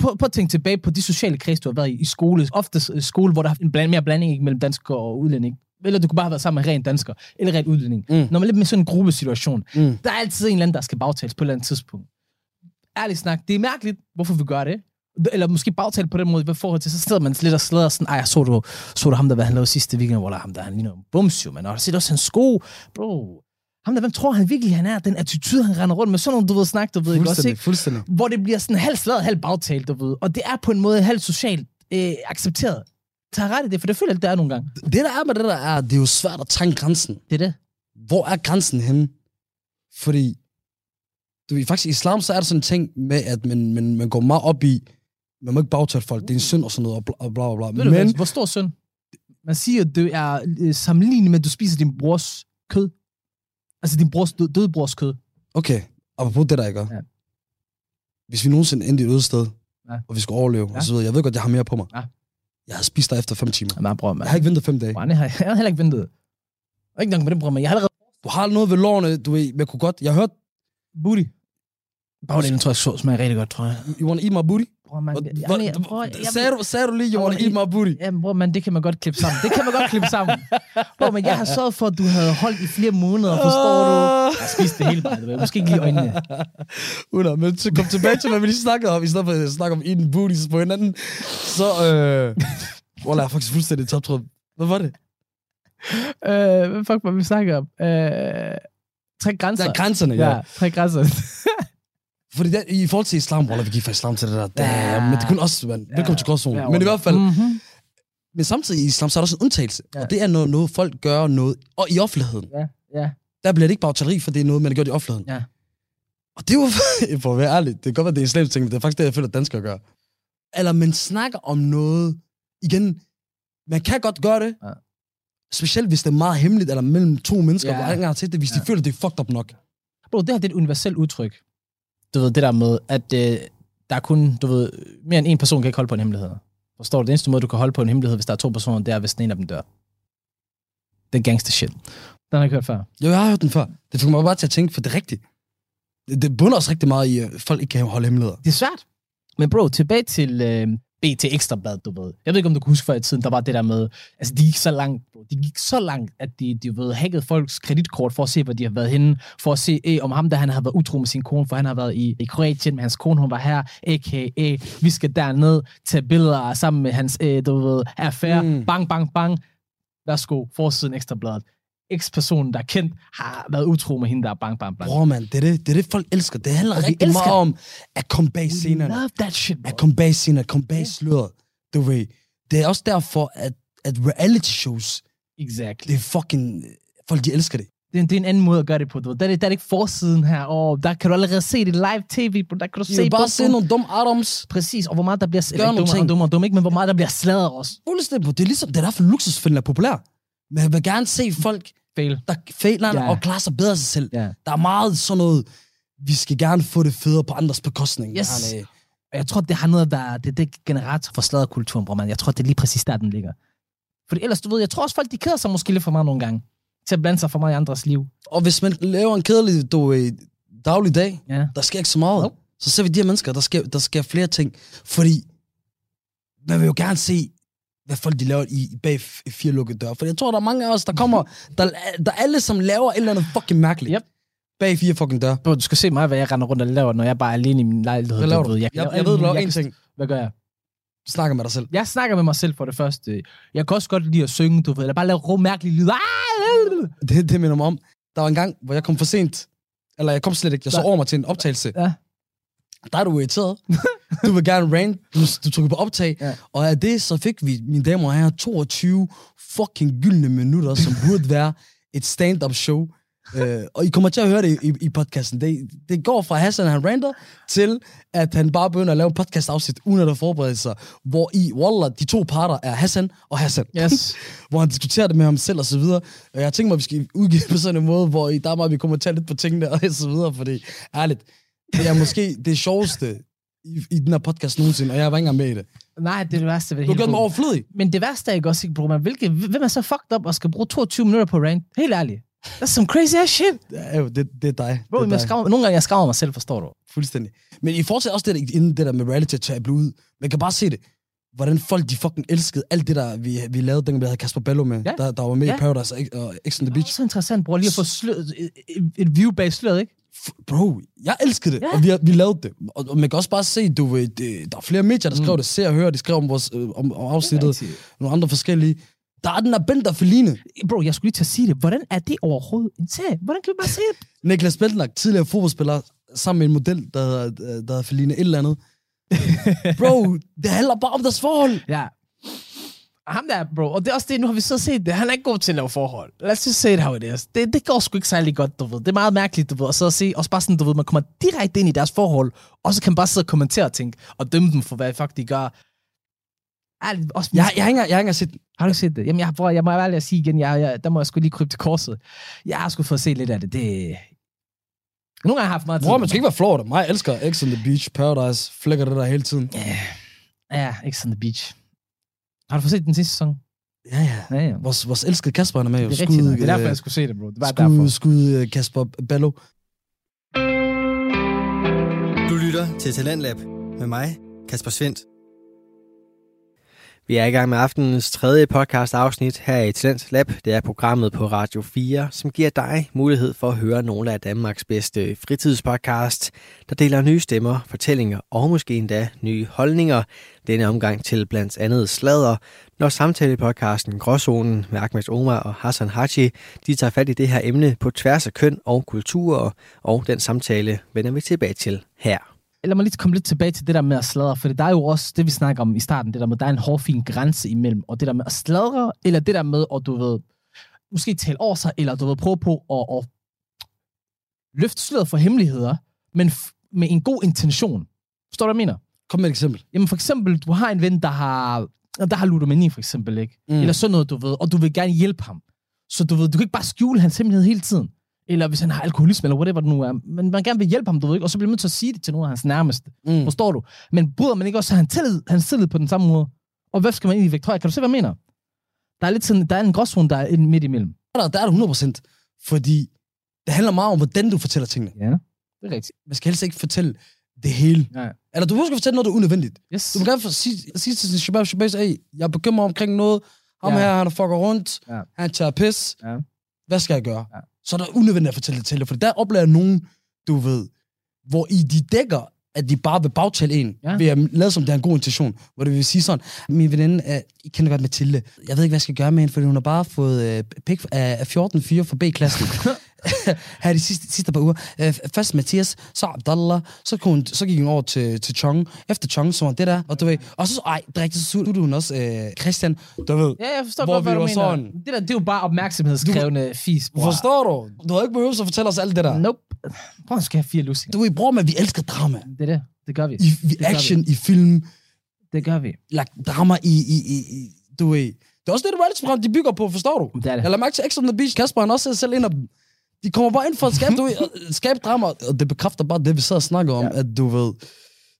Prøv at tænke tilbage på de sociale kreds, du har været i, i skole. Ofte skole, hvor der har en bland, mere blanding ikke, mellem danskere og udlænding. Eller du kunne bare have været sammen med rent dansker, eller rent udlænding. Mm. Når man er lidt med sådan en gruppesituation, mm. der er altid en eller anden, der skal bagtales på et eller andet tidspunkt. Ærligt snak, det er mærkeligt, hvorfor vi gør det. Eller måske bagtale på den måde, hvad forhold til, så sidder man lidt og slæder sådan, ej, så du, så du ham der, hvad han lavede sidste weekend, hvor der ham der, han ligner en bums jo, man, og der sidder også en sko, bro, ham der, hvem tror han virkelig, han er? Den attitude, han render rundt med. Sådan nogle, du ved, snak, du ved, ikke også, ikke? Fuldstændig. Hvor det bliver sådan halvt slaget, halvt bagtalt, du ved. Og det er på en måde halvt socialt øh, accepteret. Tag ret i det, for det føler jeg, at det er nogle gange. Det, der er med det, der er, det er jo svært at trænge grænsen. Det er det. Hvor er grænsen henne? Fordi, du ved, faktisk i islam, så er der sådan en ting med, at man, man, man går meget op i, man må ikke bagtale folk, det er en synd og sådan noget, og bla bla bla. Ved du, men, hvor stor synd? Man siger, at det er øh, sammenlignet med, at du spiser din brors kød. Altså din brors, død, døde brors kød. Okay, apropos det, der jeg gør. Ja. Hvis vi nogensinde endte i et øde sted, ja, og vi skal overleve, ja, og så videre, jeg ved godt, jeg har mere på mig. Ja. Jeg har spist dig efter fem timer. Ja, man, bror, man. Jeg har ikke ventet fem dage. Bror, jeg, har, jeg har heller ikke ventet. Jeg har ikke nok med det, bror, men jeg har allerede... Du har noget ved lårene, du ved, jeg kunne godt... Jeg hørte... Booty. Bagdelen tror jeg så smager rigtig godt, tror jeg. You wanna eat my booty? Bror, man, jeg, jeg, bror, jeg, sagde, du, sagde du lige, you wanna eat my booty? Jamen, bror, man, det kan man godt klippe sammen. Det kan man godt klippe sammen. Bror, men jeg har sørget for, at du havde holdt i flere måneder, forstår du? Jeg spiste det hele bare, du ved. Måske ikke lige øjnene. Uda, men så kom tilbage til, hvad vi lige snakkede om. I stedet for at snakke om eating booties på hinanden, så... Øh... Bror, jeg er faktisk fuldstændig toptråd. Hvad var det? Øh, hvad fuck var vi snakker om? Øh... Træk grænser. Ja, grænserne, ja. Ja, træk grænser. Fordi der, i forhold til islam, bror, vi gik fra islam til det der, damn, ja, men det kunne også, man. Velkommen ja, til Gråzonen. Ja, men i hvert fald, mm-hmm. men samtidig i islam, så er der også en undtagelse. Ja. Og det er noget, noget, folk gør noget, og i offentligheden. Ja, ja. Der bliver det ikke bagtaleri, for det er noget, man har gjort i offentligheden. Ja. Og det er jo, for at være ærlig, det kan godt være, det er islamsk ting, men det er faktisk det, jeg føler, at danskere gør. Eller man snakker om noget, igen, man kan godt gøre det, ja, specielt hvis det er meget hemmeligt, eller mellem to mennesker, ja, hvor ingen har set det, hvis ja, de føler, det er fucked up nok. Bro, det her det er et universelt udtryk. Du ved, det der med, at øh, der er kun, du ved, mere end en person kan ikke holde på en hemmelighed. Forstår du? Det eneste måde, du kan holde på en hemmelighed, hvis der er to personer, det er, hvis den ene af dem dør. Det er gangster shit. Den har jeg ikke hørt før. Jo, jeg har hørt den før. Det fik mig bare til at tænke, for det er rigtigt. Det, det bunder også rigtig meget i, at folk ikke kan holde hemmeligheder. Det er svært. Men bro, tilbage til øh, B T Ekstrablad, du ved. Jeg ved ikke, om du kan huske før i tiden, der var det der med, altså de gik så langt, bro. De gik så langt, at de, de ved, hackede folks kreditkort for at se, hvor de har været henne, for at se, eh, om ham der, han har været utro med sin kone, for han har været i, i Kroatien, men hans kone, hun var her, a k a vi skal derned, tage billeder sammen med hans, eh, du ved, affære, mm. bang, bang, bang. Værsgo, forsiden Ekstrabladet. Ex-personen, der er kendt, har været utro med hende, der er bang, bang, bang. Bror, man, det er det, det er det, folk elsker. Det handler og rigtig elsker. Meget om at komme bag scenerne. Love that shit, bro. At komme bag scenerne, at komme bag sløret. Du ved, det er også derfor, at, at reality shows, exactly, det er fucking... Folk, de elsker det. Det er, det er en anden måde at gøre det på, du ved. Der er, der er ikke forsiden her, og der kan du allerede se det live tv, der kan du se... Jo, bare se nogle dumme atoms. Præcis, og hvor meget der bliver... Gør nogle ting. Dumme, dumme, ikke, men hvor meget der bliver sladret også. Fuldstændig, det er ligesom, det er derfor luksusfælden er populær. Men jeg vil gerne se folk, fail, der fejler yeah, og klarer sig bedre sig selv. Yeah. Der er meget sådan noget, vi skal gerne få det federe på andres bekostning. Yes. Gerne. Jeg tror, det har noget, der det er det generator for sladderkulturen, bror, man. Jeg tror, det er lige præcis der, den ligger. For ellers, du ved, jeg tror også, folk de keder sig måske lidt for meget nogle gange, til at blande sig for meget i andres liv. Og hvis man laver en kedelig du, daglig dag, yeah, der sker ikke så meget, no, så ser vi de her mennesker, der sker, der sker flere ting. Fordi man vil jo gerne se... hvad folk de laver i bag fire lukkede døre. For jeg tror, der er mange af os, der kommer... Der, der er alle, som laver et eller andet fucking mærkeligt. Yep. Bag fire fucking døre. Bro, du skal se mig, hvad jeg render rundt og laver, når jeg bare er alene i min lejlighed. Hvad laver du? Jeg, jeg, jeg, jeg ved, du laver én ting. Hvad gør jeg? Snakker med dig selv. Jeg snakker med mig selv for det første. Jeg kan også godt lide at synge, du ved. Eller bare lave rum mærkelige lyder. Det, det minder mig om. Der var en gang, hvor jeg kom for sent. Eller jeg kom slet ikke. Jeg så over mig til en optagelse. Ja. Der er du irriteret. Du vil gerne rant. Du, du trykker på optag. Ja. Og af det, så fik vi, mine damer og herrer, toogtyve fucking gyldne minutter, som burde være et stand-up show. uh, og I kommer til at høre det i, i podcasten. Det, det går fra Hassan, han ranter, til at han bare begynder at lave en podcast-afsnit, uden at der forbereder sig, hvor i, wallah, de to parter er Hassan og Hassan. Yes. Hvor han diskuterer det med ham selv og så videre. Og jeg tænker mig, at vi skal udgive på sådan en måde, hvor i der meget vi kommer til at tage lidt på tingene og så videre, fordi ærligt, det er måske det sjoveste i, i den her podcast nogensinde, og jeg var ikke engang med i det. Nej, det er det værste ved det hele. Du gør mig overflødig. Men det værste er ikke også, ikke, bro, man. Hvilke, hvem er så fucked up og skal bruge toogtyve minutter på rant? Helt ærligt. That's some crazy ass shit. Ja, det, det er dig. Bro, det er dig. Skammer, nogle gange jeg skammer mig selv, forstår du. Fuldstændig. Men I fortsætter også det der, inden det der med reality til at blive ud. Man kan bare se det. Hvordan folk de fucking elskede alt det der, vi, vi lavede, dengang vi havde Kasper Ballo med, ja, der, der var med ja, i Paradise og Ex on the Beach. Det er så interessant, bro, lige at få sløret, et, et view bag sløret, ikke? Bro, jeg elskede det, yeah, og vi, vi lavede det. Og, og man kan også bare se, du ved, det, der er flere medier, der skrev mm. det, ser og hører, de skrev om vores øh, om, om afsnittet, nogle andre forskellige. Der er den der Bender Feline. Bro, jeg skulle lige til at sige det. Hvordan er det overhovedet en serie? Hvordan kan vi bare se det? Niklas Bentner, tidligere fodboldspiller, sammen med en model, der hedder, der hedder Feline et eller andet. Bro, det handler bare om deres forhold. Ja. Ham der, bro. Og det er også det, nu har vi så set det. Han er ikke god til at lave forhold. Lad os just say it how it is. Det, det går sgu ikke særlig godt, du ved. Det er meget mærkeligt, du ved. Og så at se, også bare sådan, du ved, man kommer direkte ind i deres forhold, og så kan man bare sidde og kommentere og tænke, og dømme dem for, hvad fuck de gør. Ej, også, jeg, jeg, har ikke, jeg har ikke set det. Har du set det? Jamen, jeg, bro, jeg må ærligt at sige igen, jeg, jeg, der må jeg sgu lige krybe til korset. Jeg har sgu fået set lidt af det. det... Nogle gange har jeg haft meget tid. Bro, man skal ikke være flot. Mig elsker Ex on the Beach, Paradise, flækker det der hele tiden. Ja, yeah. yeah, Ex on the Beach. Har du fået set den sidste sæson? Ja, ja. ja, ja. Vores, vores elskede Kasper, han er med jo. Det er rigtigt. Det er derfor, jeg skulle se det, bro. Det var skud, derfor. Skud Kasper Ballo. Du lytter til Talentlab med mig, Kasper Svendt. Vi er i gang med aftenens tredje podcast-afsnit her i Talentlab. Det er programmet på Radio fire, som giver dig mulighed for at høre nogle af Danmarks bedste fritidspodcast, der deler nye stemmer, fortællinger og måske endda nye holdninger. Denne omgang til blandt andet sladder, når samtalepodcasten Gråzonen med Ahmed Omar og Hassan Haji, de tager fat i det her emne på tværs af køn og kulturer, og den samtale vender vi tilbage til her. Lad mig lige komme lidt tilbage til det der med at sladre, for der er jo også det, vi snakker om i starten, det der med, der er en hårfin grænse imellem, og det der med at sladre, eller det der med, at du ved, måske tale over sig, eller du ved, prøve på at, at løfte sløret for hemmeligheder, men f- med en god intention. Forstår du, hvad jeg mener? Kom med et eksempel. Jamen for eksempel, du har en ven, der har, der har ludomani, for eksempel, ikke? Mm. Eller sådan noget, du ved, og du vil gerne hjælpe ham. Så du ved, du kan ikke bare skjule hans hemmelighed hele tiden. Eller hvis han har alkoholisme, eller whatever det nu er. Men man gerne vil hjælpe ham, du ved ikke. Og så bliver man nødt til at sige det til nogen af hans nærmeste. Mm. Forstår du? Men bryder man ikke også han tillid, han tillid på den samme måde? Og hvad skal man egentlig væk højere? Kan du se, hvad jeg mener? Der er lidt sådan, der er en gråzone, der er midt imellem. Der, der er det hundrede procent. Fordi det handler meget om, hvordan du fortæller tingene. Ja, det er rigtigt. Man skal helst ikke fortælle det hele. Ja. Eller du måske fortælle noget, der er unødvendigt. Yes. Du må gerne sige, sige til sin shabab shabab, hey, jeg bekymrer omkring noget. Ham ja. her, han fucker rundt. Ja. Han tager pis. Ja. Hvad skal jeg gøre? Ja. Så er der unødvendigt at fortælle det til dig, for der oplever nogen, du ved, hvor i de dækker, at de bare vil bagtale en, ja. ved at lade som det er en god intention, hvor det vil sige sådan, min veninde, er, I kender godt Mathilde, jeg ved ikke, hvad jeg skal gøre med hende, for hun har bare fået øh, pik af fjorten fire fra B-klassen. Her de sidste, sidste par uger. Øh, først Mathias, så Abdallah, så, hun, så gik hun over til, til Chong, efter Chong, så var det der, og du ved, og så, ej, det er rigtigt, så suttede hun også øh, Christian, du ved, ja, jeg forstår hvor godt, vi hvad var sådan. Det der, det er jo bare opmærksomhedskrævende fis, bror. Forstår du? Du har ikke behøvet at fortælle os alt det der. Nope. Bror, skal have fire lussinger. Du er i bror, men vi elsker drama. Det er det. Det gør vi. I vi det action, vi. I film. Det gør vi. Lagt drama i, i, i, i, du ved. Det er også det, det reality-program, de bygger på, forstår du? Det er det. Jeg lader mærke til Ex on the Beach. Kasper, han også selv ind og... De kommer bare ind for at skabe, du ved, skabe drama, og det bekræfter bare det, vi sidder og snakker om, ja. At du ved...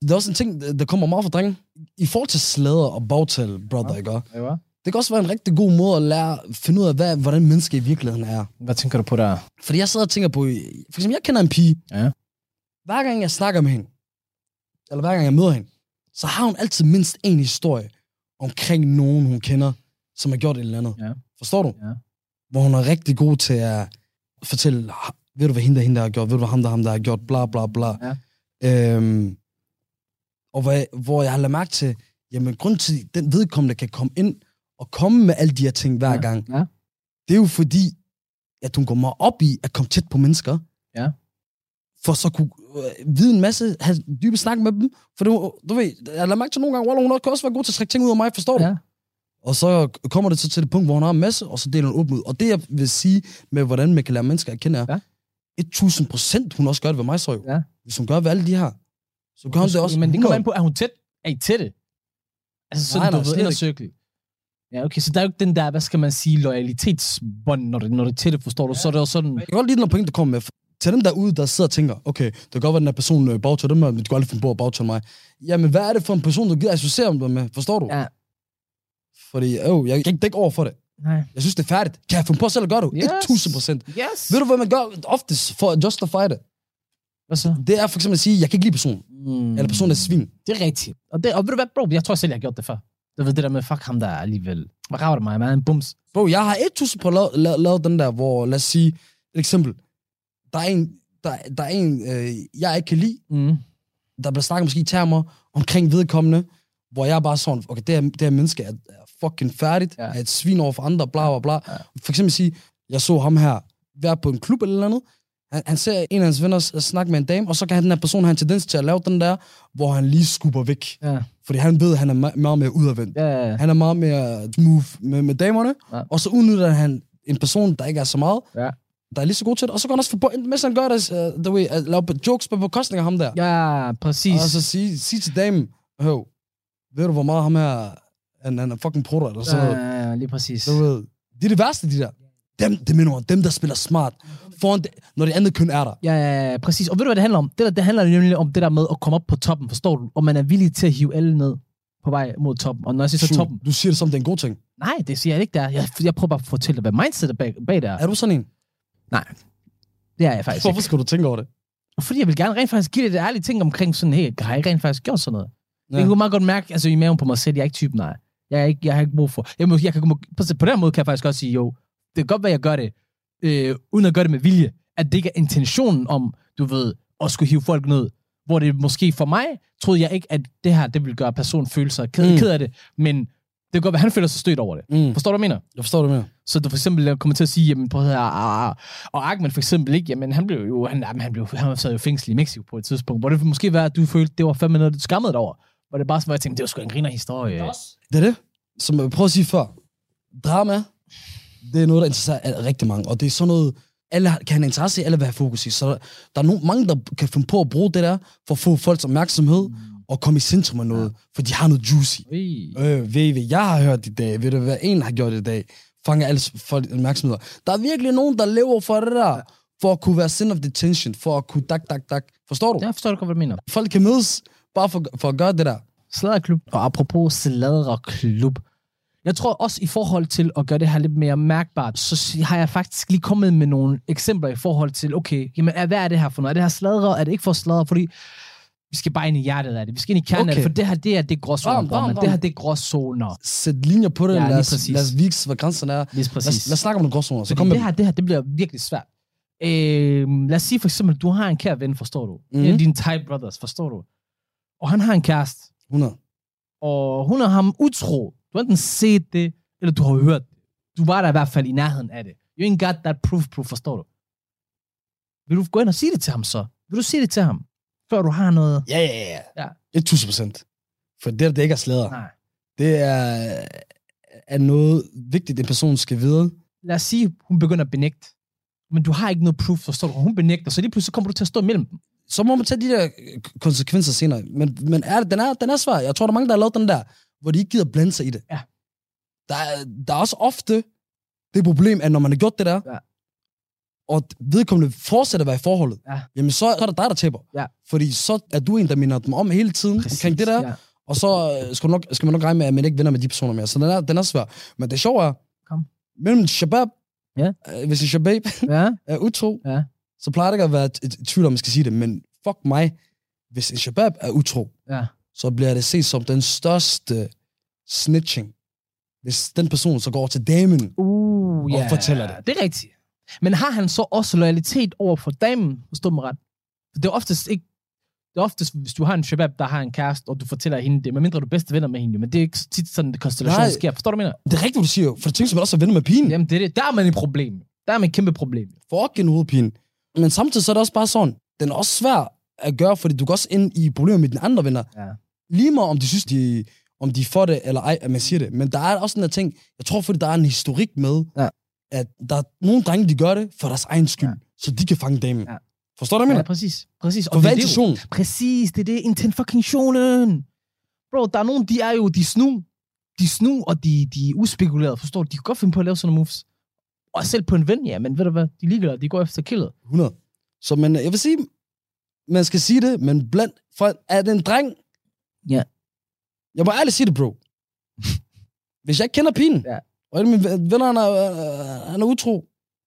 Det er også en ting, der kommer meget fra drenge. I forhold til slæder og bagtale, brother, ja. Ikke? Ja. Det kan også være en rigtig god måde at lære, finde ud af, hvad, hvordan menneske i virkeligheden er. Hvad tænker du på der? Fordi jeg sidder og tænker på... For eksempel, jeg kender en pige. Ja. Hver gang jeg snakker med hende, eller hver gang jeg møder hende, så har hun altid mindst en historie omkring nogen, hun kender, som har gjort et eller andet. Ja. Forstår du? Ja. Hvor hun er rigtig god til at fortælle, ved du, hvad hende der, hende der har gjort? Ved du, hvad ham der, ham der har gjort? Bla, bla, bla. Ja. Øhm, og hvor, hvor jeg har lagt mærke til, jamen, grunden til, den vedkommende kan komme ind og komme med alle de her ting hver ja. Gang, ja. Det er jo fordi, at hun går meget op i at komme tæt på mennesker. Ja. For så kunne øh, vide en masse, have dybe snak med dem. For du, du ved, jeg lader mærke til nogle gange, hun kan også være god til at trække ting ud af mig, forstår ja. Du? Og så kommer det så til det punkt, hvor hun har en masse, og så deler hun åbent ud. Og det, jeg vil sige med, hvordan man kan lære mennesker at kende, er, ja. tusind procent hun også gør det ved mig, så jo. Ja. Hvis hun gør ved alle de her, så gør hun det også. Men det kommer an på, er hun tæt? Er I tætte? Altså sådan, nej, nej, du ved, indercirkelig. Ja, okay, så der er jo ikke den der, hvad skal man sige, loyalitetsbånd, når det, når det er tætte, forstår du? Ja. Så er det jo sådan... Jeg kan godt lide den her point, der kommer med. Til dem derude, der sidder og tænker, okay, det kan godt være, den her person bagtøjer dem, men de kan aldrig finde på at bagtøje mig. Jamen, hvad er det for en person, du gider associere dem med? Forstår du? Ja. Fordi, øh, jeg kan ikke dække over for det. Nej. Jeg synes, det er færdigt. Kan jeg finde på selv at gøre det? tusind procent Yes. Ved du, hvad man gør oftest for at justify det? Hvad så? Det er for eksempel at sige, jeg kan ikke lide personen. Mm. Eller personen er svin. Det er rigtigt. Og, det, og ved du hvad, bro? Jeg tror selv, jeg har gjort det før. Du ved det der med, fuck ham der alligevel. Hvad rager det mig? Man er en bums. Bro, jeg har tusind på lavet la- la- la- den der, hvor, lad os sige, et eksempel. Der er en, der, der er en øh, jeg ikke kan lide. Mm. Der bliver snakket måske i termer omkring vedkommende, hvor jeg bare sådan, okay, det her, det her menneske er, er fucking færdigt, ja. Er et svin over for andre, bla bla bla. Ja. For eksempel sige, jeg så ham her være på en klub eller andet, han, han ser en af hans venner snakke med en dame, og så kan han, den her person have en tendens til at lave den der, hvor han lige skubber væk. Ja. Fordi han ved, at han er meget, meget mere udadvendt. Ja, ja, ja. Han er meget mere move med, med damerne, ja. Og så udnytter han en person, der ikke er så meget, ja. Der er lige så god til det, og så går han også forbo... Mens han gør det, uh, the way, at lave jokes på bekostning af ham der. Ja, præcis. Og så sige, sige til damen, høv, ved du, hvor meget ham her, han, han er fucking prutter, eller sådan noget. Ja, ja, lige præcis. Du ved, de er det værste, de der. Dem, det minder om, dem der spiller smart, foran de, når det andet køn er der. Ja, ja, ja, præcis. Og ved du, hvad det handler om? Det, der, det handler nemlig om det der med at komme op på toppen, forstår du? Og man er villig til at hive alle ned på vej mod toppen. Og når jeg siger så toppen... Du siger det som, det er en god ting. Nej, det siger jeg ikke, der. Jeg, jeg prøver bare at fortælle dig, hvad mindset er bag, bag der. Er du sådan en? Nej, det er jeg faktisk Hvorfor ikke. Skulle du tænke over det? Fordi jeg vil gerne rent faktisk give det et ærligt ting omkring sådan, hey, har jeg rent faktisk gjort sådan noget? Ja. Jeg kunne meget godt mærke, altså i maven på mig selv, jeg er ikke typen, nej. Jeg, er ikke, jeg har ikke brug for... Jeg må, jeg kan, på den måde kan jeg faktisk også sige, jo, det er godt, hvad jeg gør det, øh, uden at gøre det med vilje. At det ikke er intentionen om, du ved, at skulle hive folk ned. Hvor det måske for mig, troede jeg ikke, at det her, det ville gøre personen føle sig ked, mm. ked af det. Men... Det er godt, at han føler sig stødt over det. Mm. Forstår du, hvad jeg mener? Jeg forstår, du mener. Så du for eksempel kommer til at sige, jamen, prøv at høre, og Ahmed for eksempel ikke, jamen, han blev jo, han, han blev, han sad jo fængsel i Mexico på et tidspunkt, hvor det måske var, at du følte, det var fandme noget, du skammede dig over. Hvor det bare sådan, hvor jeg tænkte, det var sgu en grinerhistorie. Det er det. Som jeg prøver at sige før, drama, det er noget, der interesserer rigtig mange, og det er sådan noget, alle kan have interesse i, alle vil have fokus i. Så der, der er nogen, mange, der kan finde på at bruge det der, for at få folks opmærksomhed, mm. og komme i centrum af noget, ja. For de har noget juicy. Øh, ved I, hvad jeg har hørt i dag? Ved du, hvad en har gjort i dag? Fanger alle folk opmærksomheder. Der er virkelig nogen, der lever for det der, for at kunne være center of detention, for at kunne dak, dak, dak. Forstår du? Ja, forstår du godt, hvad du mener. Folk kan mødes bare for, for at gøre det der. Sladderklub. Og apropos sladderklub. Jeg tror også i forhold til at gøre det her lidt mere mærkbart, så har jeg faktisk lige kommet med nogle eksempler i forhold til, okay, jamen, hvad er det her for noget? Er det her sladder? Er det ikke for sladder? Fordi vi skal bare ind i hjertet af det. Vi skal ind i kernen okay. af det, for det her, det er, det er gråzoner. Bam, bam, bam. Det her, det er gråzoner. Sæt linjer på det, ja, lad, os, lad os vise, hvad grænsen er. Lige præcis. Lad os, lad os snakke om nogle gråzoner. Så kom det, med... her, det her, det bliver virkelig svært. Øh, lad os sige for eksempel, du har en kære ven, forstår du? Mm-hmm. En af dine Thai brothers, forstår du? Og han har en kæreste. hundrede Og hun er ham utro. Du har enten set det, eller du har hørt det. Du var der i hvert fald i nærheden af det. You ain't got that proof, proof, forstår du? Vil du gå ind og sige det til ham så? Vil du sige det til ham? Før du har noget... Ja, ja, ja. tusind procent For det, der ikke er sladder, nej. Det er, er noget vigtigt, en person skal vide. Lad os sige, hun begynder at benægte. Men du har ikke noget proof, forstår du? Hun benægter, så lige pludselig kommer du til at stå imellem dem. Så må man tage de der konsekvenser senere. Men, men er det, den, er, den er svær. Jeg tror, der er mange, der har lavet den der, hvor de ikke gider blande sig i det. Ja. Der, er, der er også ofte det problem, at når man har gjort det der... Ja. Og vedkommende fortsætter at være i forholdet, ja. Jamen så, så er det dig, der tæpper. Ja. Fordi så er du en, der minder dem om hele tiden omkring det der, ja. Og så skal, nok, skal man nok regne med, at man ikke vender med de personer mere. Så den er, den er svær. Men det sjove er, kom. Mellem shabab, ja. øh, hvis en shabab ja. er utro, ja. Så plejer det ikke at være et tvivl, om man skal sige det, men fuck mig, hvis en shabab er utro, ja. Så bliver det set som den største snitching, hvis den person så går over til damen uh, og yeah. fortæller det. Det er rigtigt. Men har han så også loyalitet over for damen, forstår mig ret? Det er oftest ikke... Det er oftest, hvis du har en shabab, der har en kæreste, og du fortæller hende det, medmindre du er bedste venner med hende, men det er ikke tit sådan, at konstellationen sker. Forstår du, hvad jeg mener? Det er rigtigt, hvad du siger, for det tænker man også at vende med pigen. Jamen, det er det. Der er man et problem. Der er man et kæmpe problem. Fuck en hovedpine. Men samtidig så er det også bare sådan, den er også svær at gøre, fordi du går også ind i problemer med dine andre venner. Ja. Lige meget om de synes, de, om de får det, eller ej, at man siger det. Men der er også den der ting, jeg tror, fordi der er en historik med, ja. At der er nogle drenge, de gør det for deres egen skyld, ja. Så de kan fange damen. Ja. Forstår du, hvad jeg mener? Ja, præcis. præcis. Og for hvad intentionen? Præcis, det er det. Intentionen. Bro, der er nogen, de er jo, de snu. De snu, og de, de er uspekulerede, forstår du? De kan godt finde på at lave sådan nogle moves. Og selv på en ven, ja, men ved du hvad? De ligger, de går efter killet. hundrede Så man, jeg vil sige, man skal sige det, men blandt, for er det en dreng? Ja. Jeg må ærligt sige det, bro. Hvis jeg ikke kender pigen, ja. Og min venner, han er, han er utro.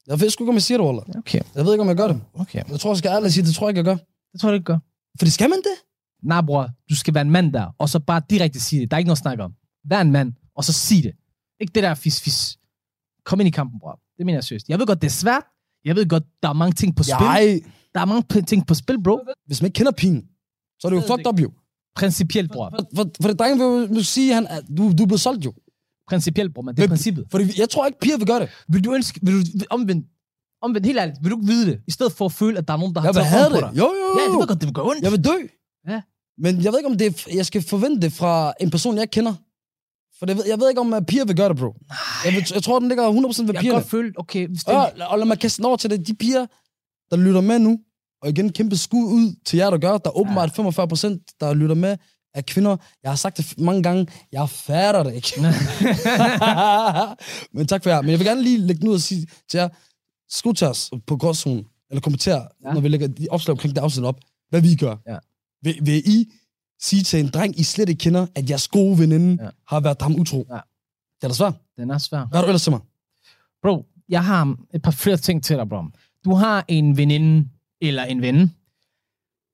Jeg ved sgu ikke, om jeg siger det, Waller. Okay. Jeg ved ikke, om jeg gør det. Okay. Jeg tror, jeg skal ærligt sige, det tror jeg ikke, jeg gør. Det tror jeg ikke, jeg gør. Fordi skal man det? Nej, bror. Du skal være en mand der, og så bare direkte sige det. Der er ikke noget at snakke om. Vær en mand, og så sig det. Ikke det der fis, fis. Kom ind i kampen, bror. Det mener jeg seriøst. Jeg ved godt, det er svært. Jeg ved godt, der er mange ting på spil. Nej. Der er mange ting på spil, bro. Hvis man ikke kender pigen, så er det jo fucked up, jo. Principielt, bror. For, for, for det drenge vil jo sige, at du, du er blevet solgt jo. Principielt, bror, men det er men, princippet. For jeg tror ikke, piger vil gøre det. Vil du ønske... Vil du omvendt... Omvendt, helt ærligt. Vil du ikke vide det? I stedet for at føle, at der er nogen, der har taget hånd på dig. Jo, jo. Ja, det vil godt, det vil gøre ondt. Jeg vil dø. Ja. Men jeg ved ikke, om det er, jeg skal forvente det fra en person, jeg kender. For det, jeg ved ikke, om piger vil gøre det, bro. Jeg, vil, jeg tror, den ligger hundrede procent ved pigerne. Jeg kan godt føle, okay... Hvis det... ja, og lad mig kaste den over til det. De piger, der lytter med nu, og igen kæmpe skud ud til jer, der gør. Der er åbenbart ja. femogfyrre procent, der lytter med, er kvinder. Jeg har sagt det mange gange. Jeg fatter det ikke. Men tak for jer. Men jeg vil gerne lige lægge den ud og sige til jer, skriv til os på Gråzonen, eller kommenter, ja. når vi lægger de opslag omkring det afsnit op, hvad vi gør. Ja. Vil, vil I sige til en dreng, I slet ikke kender, at jeres gode veninde ja. har været ham utro? Ja. Det er da svært. Den er svært. Hvad har du ellers til mig? Bro, jeg har et par flere ting til dig, bro. Du har en veninde, eller en ven.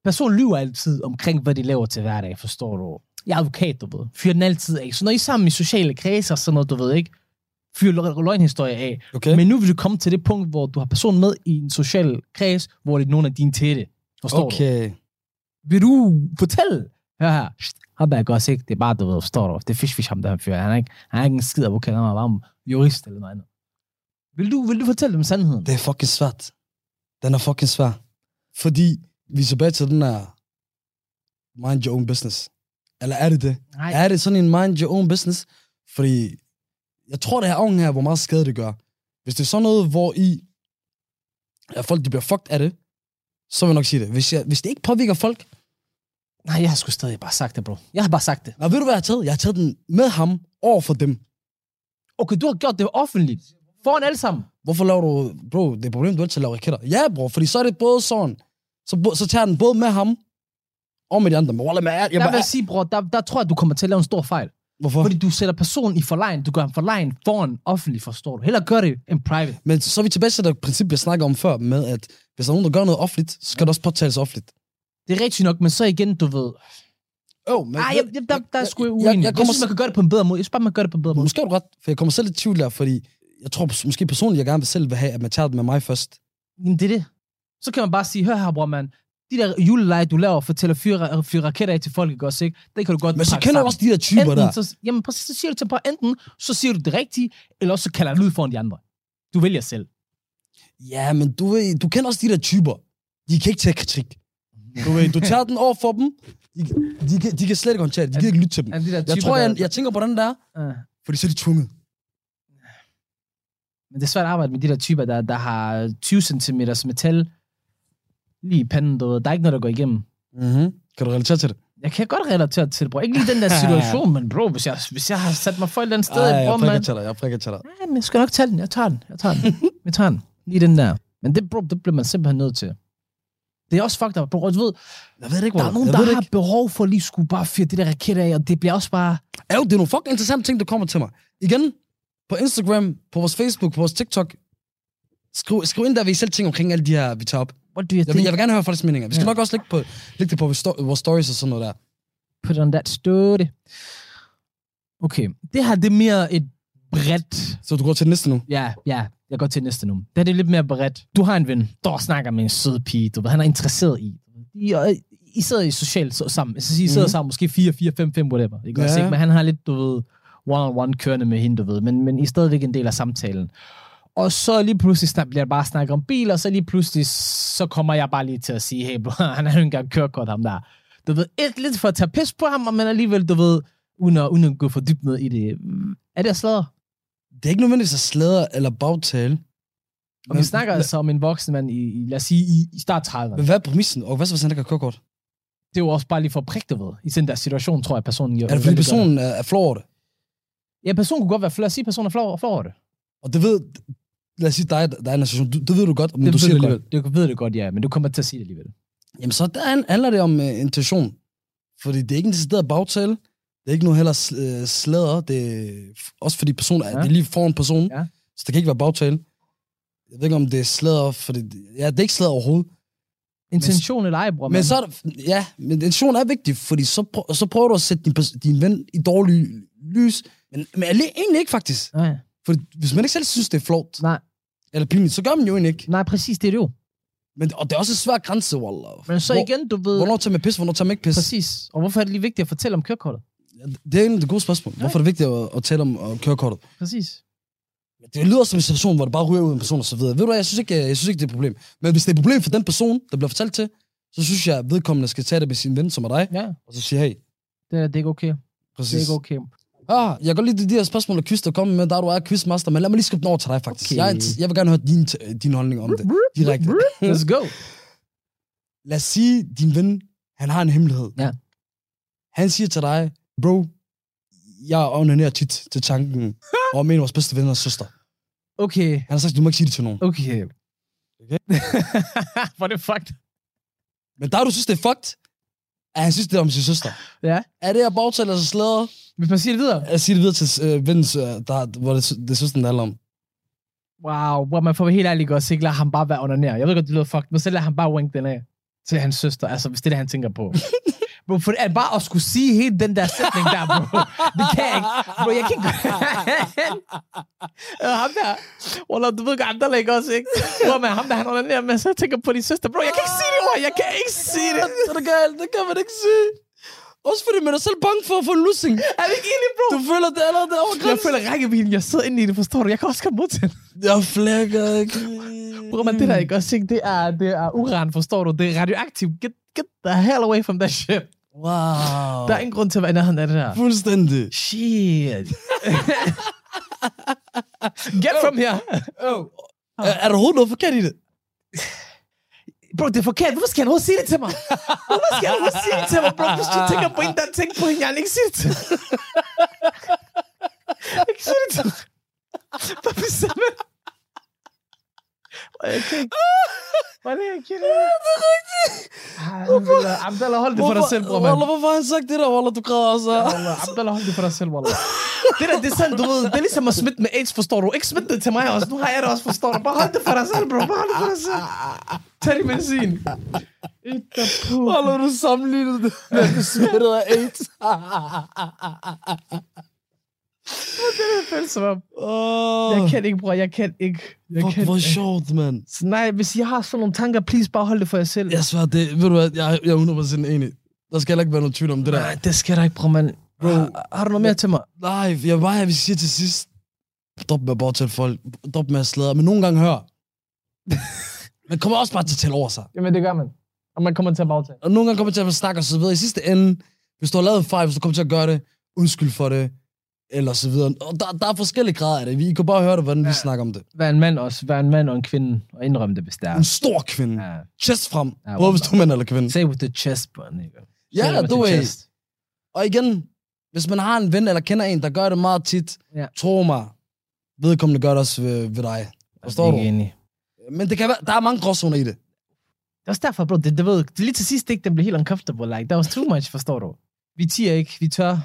Personen lyver altid omkring, hvad de laver til hverdag, forstår du? Jeg er advokat, du ved. Fyrer den altid af. Så når I er sammen i sociale kredser og sådan noget, du ved ikke, fyrer løgnhistorie af. Okay. Men nu vil du komme til det punkt, hvor du har personen med i en social kreds, hvor det er nogen af dine tætte. Forstår okay. du? Vil du fortælle? Hør her. Ham er godt ikke. Det er bare, du ved, forstår du? Det er fish-fish, ham der han fyrer. Han er ikke, han er ikke en skid advokat, han er bare jurist eller noget andet. Vil du, vil du fortælle dem sandheden? Det er fucking svært. Den er fucking svær. Fordi vi er tilbage til den her mind your own business. Eller er det det? Nej. Er det sådan en mind your own business? Fordi jeg tror, det her afhænger her, hvor meget skade det gør. Hvis det er sådan noget, hvor I... Ja, folk de bliver fucked af det, så vil jeg nok sige det. Hvis, jeg, hvis det ikke påvirker folk... Nej, jeg har sgu stadig bare sagt det, bro. Jeg har bare sagt det. Og ved du, hvad jeg har taget? Jeg har taget den med ham over for dem. Okay, du har gjort det offentligt. Foran alle sammen. Hvorfor laver du... Bro, det er problemet, du altid laver raketter. Ja, bro, fordi så er det både sådan... Så, så tager den både med ham og med de andre. Men wallah, man, jeg, jeg, der vil jeg sige, bror, der, der tror jeg, du kommer til at lave en stor fejl. Hvorfor? Fordi du sætter personen i forlegen. Du gør ham forlegen foran offentlig, forstår du. Heller gør det end private. Men så er vi tilbage til det princip, jeg snakker om før, med at hvis der er nogen, der gør noget offentligt, så skal ja. det også påtales offentligt. Det er rigtigt nok, men så igen, du ved... Jo, men... Ej, jeg, jeg, der, der er sgu uenig. Jeg, jeg, jeg, jeg synes, man kan gøre det på en bedre måde. Jeg synes bare, man kan gøre det på en bedre måde. Måske er du ret, for jeg kommer selv lidt i tvivl der, fordi jeg tror måske personligt, jeg gerne selv vil have, at man tager det med mig først. Jamen, det er det. Så kan man bare sige, hør her, bror, mand. De der juleleje, du laver for til at fyre, fyre raketter af til folk, også, ikke? Det kan du godt... Men så kender du også de der typer enten, der. Så, jamen præcis, så siger du til på enten så siger du det rigtige, eller også så kalder du ud foran de andre. Du vælger selv. Ja, men du, ved, du kender også de der typer. De kan ikke tage kritik. Du, ved, du tager den over for dem. De, de, de, de kan slet ikke håndtere det. De kan ikke lytte til dem. De typer, jeg tror, jeg, jeg tænker på den der, uh. fordi så er de tvunget. Men det er svært at arbejde med de der typer, der, der har tyve centimeter metal... Lige i panden, du ved. Der er ikke noget, der går igennem. Mm-hmm. Kan du relatere til det? Jeg kan godt relatere til det, bror. Ikke lige den der situation, men bro, hvis jeg, hvis jeg har sat mig for et eller andet sted... Ej, bror, jeg prikker til dig, jeg prikker til dig. Nej, men jeg skal nok tage den. Jeg tager den, jeg tager den. Jeg tager den. Lige den der. Men det, bro, det bliver man simpelthen nødt til. Det er også fucked up, bro. Du ved, jeg ved ikke, der er nogen, der har behov for at lige skulle bare fyre det der raket af, og det bliver også bare... Jo, det er nogle fucking interessante ting, der kommer til mig. Igen, på Instagram, på vores Facebook, på vores TikTok. Skriv, skriv ind der, hvad I selv tænker omkring alle de her, vi tager op. Jeg vil, jeg vil gerne høre folks meninger. Vi skal yeah. nok også lægge, på, lægge det på vores stories og sådan noget der. Put on that story. Okay, det her det er mere et bredt... Så du går til det næste nu? Ja, ja, jeg går til det næste nu. Det her det er lidt mere bredt. Du har en ven, der snakker med en sød pige, du ved, han er interesseret i. I, I sidder i socialt så sammen. Så I sidder mm-hmm. sammen måske fire, fire, fem, fem, whatever. Det kan yeah. også ikke, men han har lidt, du ved, one-on-one kørende med hende, du ved. Men, men I er stadigvæk en del af samtalen. Og så lige pludselig bliver jeg bare snakket om bil, og så lige pludselig, så kommer jeg bare lige til at sige, hey, bro, han har jo ikke engang kørekort, ham der. Du ved, et lidt for at tage pis på ham, men alligevel, du ved, uden at, uden at gå for dybt ned i det. Er det at sladre? Det er ikke nødvendigvis at sladre eller bagtale. Og men, vi snakker altså om en voksen mand i, lad os sige, i, i start trediverne. Men hvad er præmissen? Og hvad så, hvis han ikke har kørekort? Det er jo også bare lige for at prikke det ved. I den der situation, tror jeg, personen gør. Er det fordi personen er, er flov over det? Ja, personen kunne godt være flov. Lad os sige, personen er flov over det. Og det ved... Lad os sige dig, der er en association. Det ved du godt, men det du siger det alligevel. Godt. Det ved du godt, ja, men du kommer til at sige det alligevel. Jamen så der handler det om uh, intention. Fordi det er ikke en decideret bagtale. Det er ikke noget heller uh, sladder. Det er også fordi personen ja. er, det er lige foran personen. Ja. Så det kan ikke være bagtale. Jeg ved ikke, om det er sladder, fordi... Ja, det er ikke sladder overhovedet. Intention men, eller ej, bror. Men så er det, ja, men intention er vigtig, fordi så, prø- så prøver du at sætte din, din ven i dårlig lys. Men, men egentlig ikke, faktisk. Nej. Fordi hvis man ikke selv synes, det er flot. Nej. Eller pinligt, så gør man jo ikke. Nej, præcis, det er det jo. Men, og det er også en svær grænse, wallah. Men så Hvor, igen, du ved... Hvornår tager man pis, hvornår tager man ikke pis? Præcis. Og hvorfor er det lige vigtigt at fortælle om kørekortet? Det er egentlig det gode spørgsmål. Nej. Hvorfor er det vigtigt at, at tale om, om kørekortet? Præcis. Det lyder som en situation, hvor det bare ryger ud af en person og så videre. Ved du hvad, jeg synes, ikke, jeg, jeg synes ikke, det er et problem. Men hvis det er et problem for den person, der bliver fortalt til, så synes jeg, at vedkommende skal tage det med sin ven som er dig, ja. Og så sige, hey. Det er, det er ikke okay. Præcis. Det er ikke okay. Ah, jeg kan godt lide de her spørgsmål og quiz, der kommer med, der du er quizmaster, men lad mig lige skubbe den over til dig, faktisk. Okay. Jeg, jeg vil gerne høre din, din holdning om det. Direkte. Let's go. Lad os sige, din ven, han har en hemmelighed. Ja. Han siger til dig, bro, jeg onanerer tit til tanken om en af vores bedste venners søster. Okay. Han har sagt, du må ikke sige det til nogen. Okay. Okay? Hvor er det fucked? Men der du synes, det er fucked, at han synes, det er om sin søster. Ja. Er det at bagtale sig slæder? Hvis man siger det videre? Jeg siger det videre til øh, vennens, øh, der, hvor det, det søsteren handler om. Wow, hvor man får helt ærligt også ikke lade ham bare være onanere. Jeg ved godt, det lyder fucked, men så lader han bare wank den af til hans søster. Altså, hvis det er det, han tænker på. Bro, for at bare at skulle sige hele den der sætning der, bro. Det kan jeg ikke. Bro, jeg kan ikke gøre det. Ham der. Wallah, du ved ikke, Abdallah ikke også, ikke? Bro, men ham der, han er der, men så tænker på din søster. Bro, jeg kan ikke sige det, bro. Jeg kan ikke sige det. Det er galt, det kan man ikke sige. Også fordi man er selv bange for at få en lussing. Er vi ikke enige, bro? Du føler det allerede overgrænsen. Jeg føler rækkevidden. Jeg sidder inde i det, forstår du? Jeg kan også komme mod til. Jeg flækker ikke. Bro, men det der ikke også, ikke? Det er, det er uran, forstår du? Det er radioaktivt. Get, get the hell away from that shit. Wow. Der er ingen grund til at være i nærheden af det der. Fuldstændig. Shit. Get oh. from here. Oh. Oh. Er, er der overhovedet noget forkert i det? Bro, det er forkert. Hvorfor skal han overhovedet sige det til mig? Hvorfor skal han overhovedet sige det til mig, bro? Hvis du tænker på en, der tænker på hende, jeg ikke sige det til mig. Jeg kan ikke sige det til mig. Hvorfor siger man? Jeg kan ikke... Hvad er det, jeg kan ikke? Det er rigtigt. Abdallah, Abdallah, hold det for dig selv, bror, mand. Hvorfor har han sagt det der, Wallah, du græder også? Abdallah, hold det for dig selv, Wallah. Det der, det er sådan, du ved, det er ligesom at smitte med AIDS, forstår du? Ikke smitte det til mig også, nu har jeg det også, forstår du? Bare hold det for dig selv, bror, bare hold det for dig selv. Tag din medicin. Wallah, du sammenlignede det med, at du smittede af AIDS. Det er det følelse om. Oh. Jeg kan ikke, bror. Jeg kan ikke. Jeg hvor, kan hvor ikke. Sjovt, mand. Nej, hvis jeg har sådan nogle tanker, please bare hold det for jer selv. Jeg svarer det. Ved du hvad, jeg, jeg er hundrede procent enig. Der skal heller ikke være noget tvivl om det der. Nej, det skal der ikke, bror, mand. Bro, har, har du noget mere jeg, til mig? Nej, jeg bare, jeg vil sige til sidst. Drop med at bortale folk. Drop med at sladre. Men nogle gange hør. Man kommer også bare til at tale over sig. Jamen, det gør man. Og man kommer til at bagtale. Og nogle gange kommer til at snakke og så videre. I sidste ende, hvis du har lavet fejl, hvis du kommer til at gøre det, undskyld for det. Eller så videre. Og der, der er forskellige grader af det. I kan bare høre det, hvordan ja. Vi snakker om det. Vær en mand også. Vær en mand og en kvinde. Og indrømme det, hvis det er. En stor kvinde. Ja. Chest frem. Ja, både hvis du er mand eller kvinde. Say with the chest, bro. Ja, du er. Og igen, hvis man har en ven eller kender en, der gør det meget tit, ja. Tro mig, vedkommende gør det også ved, ved dig. Forstår du? Enig. Men det kan være, der er mange gråzoner i det. Det er også derfor, bro. Det, det ved, lige til sidst, ikke, den blev helt uncomfortable. Like, that was too much, forstår du? Vi tiger ikke. Vi tør.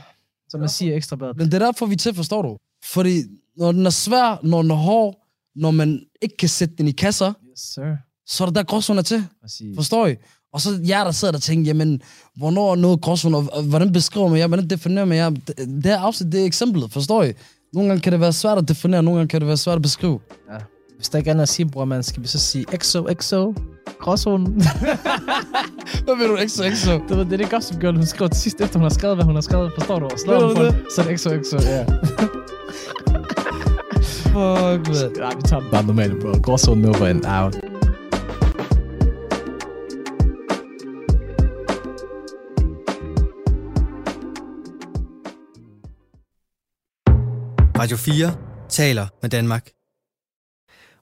Som man siger ekstra bedre. Men det der får vi til, forstår du? Fordi når den er svær, når den er hård, når man ikke kan sætte den i kasser, yes, sir. Så er der der gråzoner til. Præcis. Forstår I? Og så jer, der sidder der og tænker, jamen, hvornår er noget gråzoner, og hvordan beskriver man jer, hvordan definerer man jer? Det, det her afsnit, det er eksemplet, forstår I? Nogle gange kan det være svært at definere, nogle gange kan det være svært at beskrive. Ja. Hvis der ikke er andet at sige, bror, man skal vi så sige X O X O, Gråzonen. Hvad ved du, X O X O? Det er det Gossip Girl, hun skrev til sidst, efter hun har skrevet, hvad hun har skrevet. Forstår du? Slår hun så er det X O X O, ja. Fuck, man. Nej, vi tager den bare normalt, bror. Gråzonen over and out. Radio fire taler med Danmark.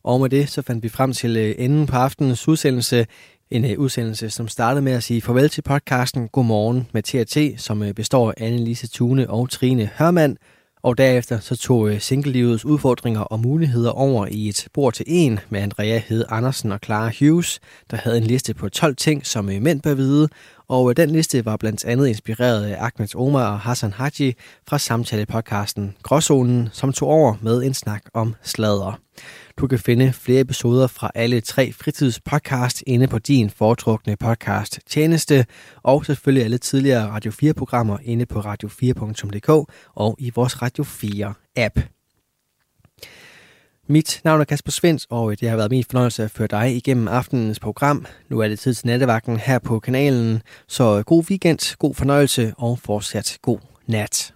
Og med det, så fandt vi frem til enden på aftenens udsendelse. En udsendelse, som startede med at sige farvel til podcasten Godmorgen med T R T, som består af Anne-Lise Thune og Trine Hørmann. Og derefter så tog singlelivets udfordringer og muligheder over i et spor til en med Andrea Hed Andersen og Clara Hughes, der havde en liste på tolv ting, som mænd bør vide. Og den liste var blandt andet inspireret af Ahmed Omar og Hassan Haji fra samtalepodcasten Gråzonen, som tog over med en snak om sladder. Du kan finde flere episoder fra alle tre fritidspodcast inde på din foretrukne podcast tjeneste, og selvfølgelig alle tidligere Radio fire programmer inde på radio fire punktum d k og i vores Radio fire app. Mit navn er Kasper Svendt, og det har været min fornøjelse at føre dig igennem aftenens program. Nu er det tid til nattevagten her på kanalen, så god weekend, god fornøjelse og fortsat god nat.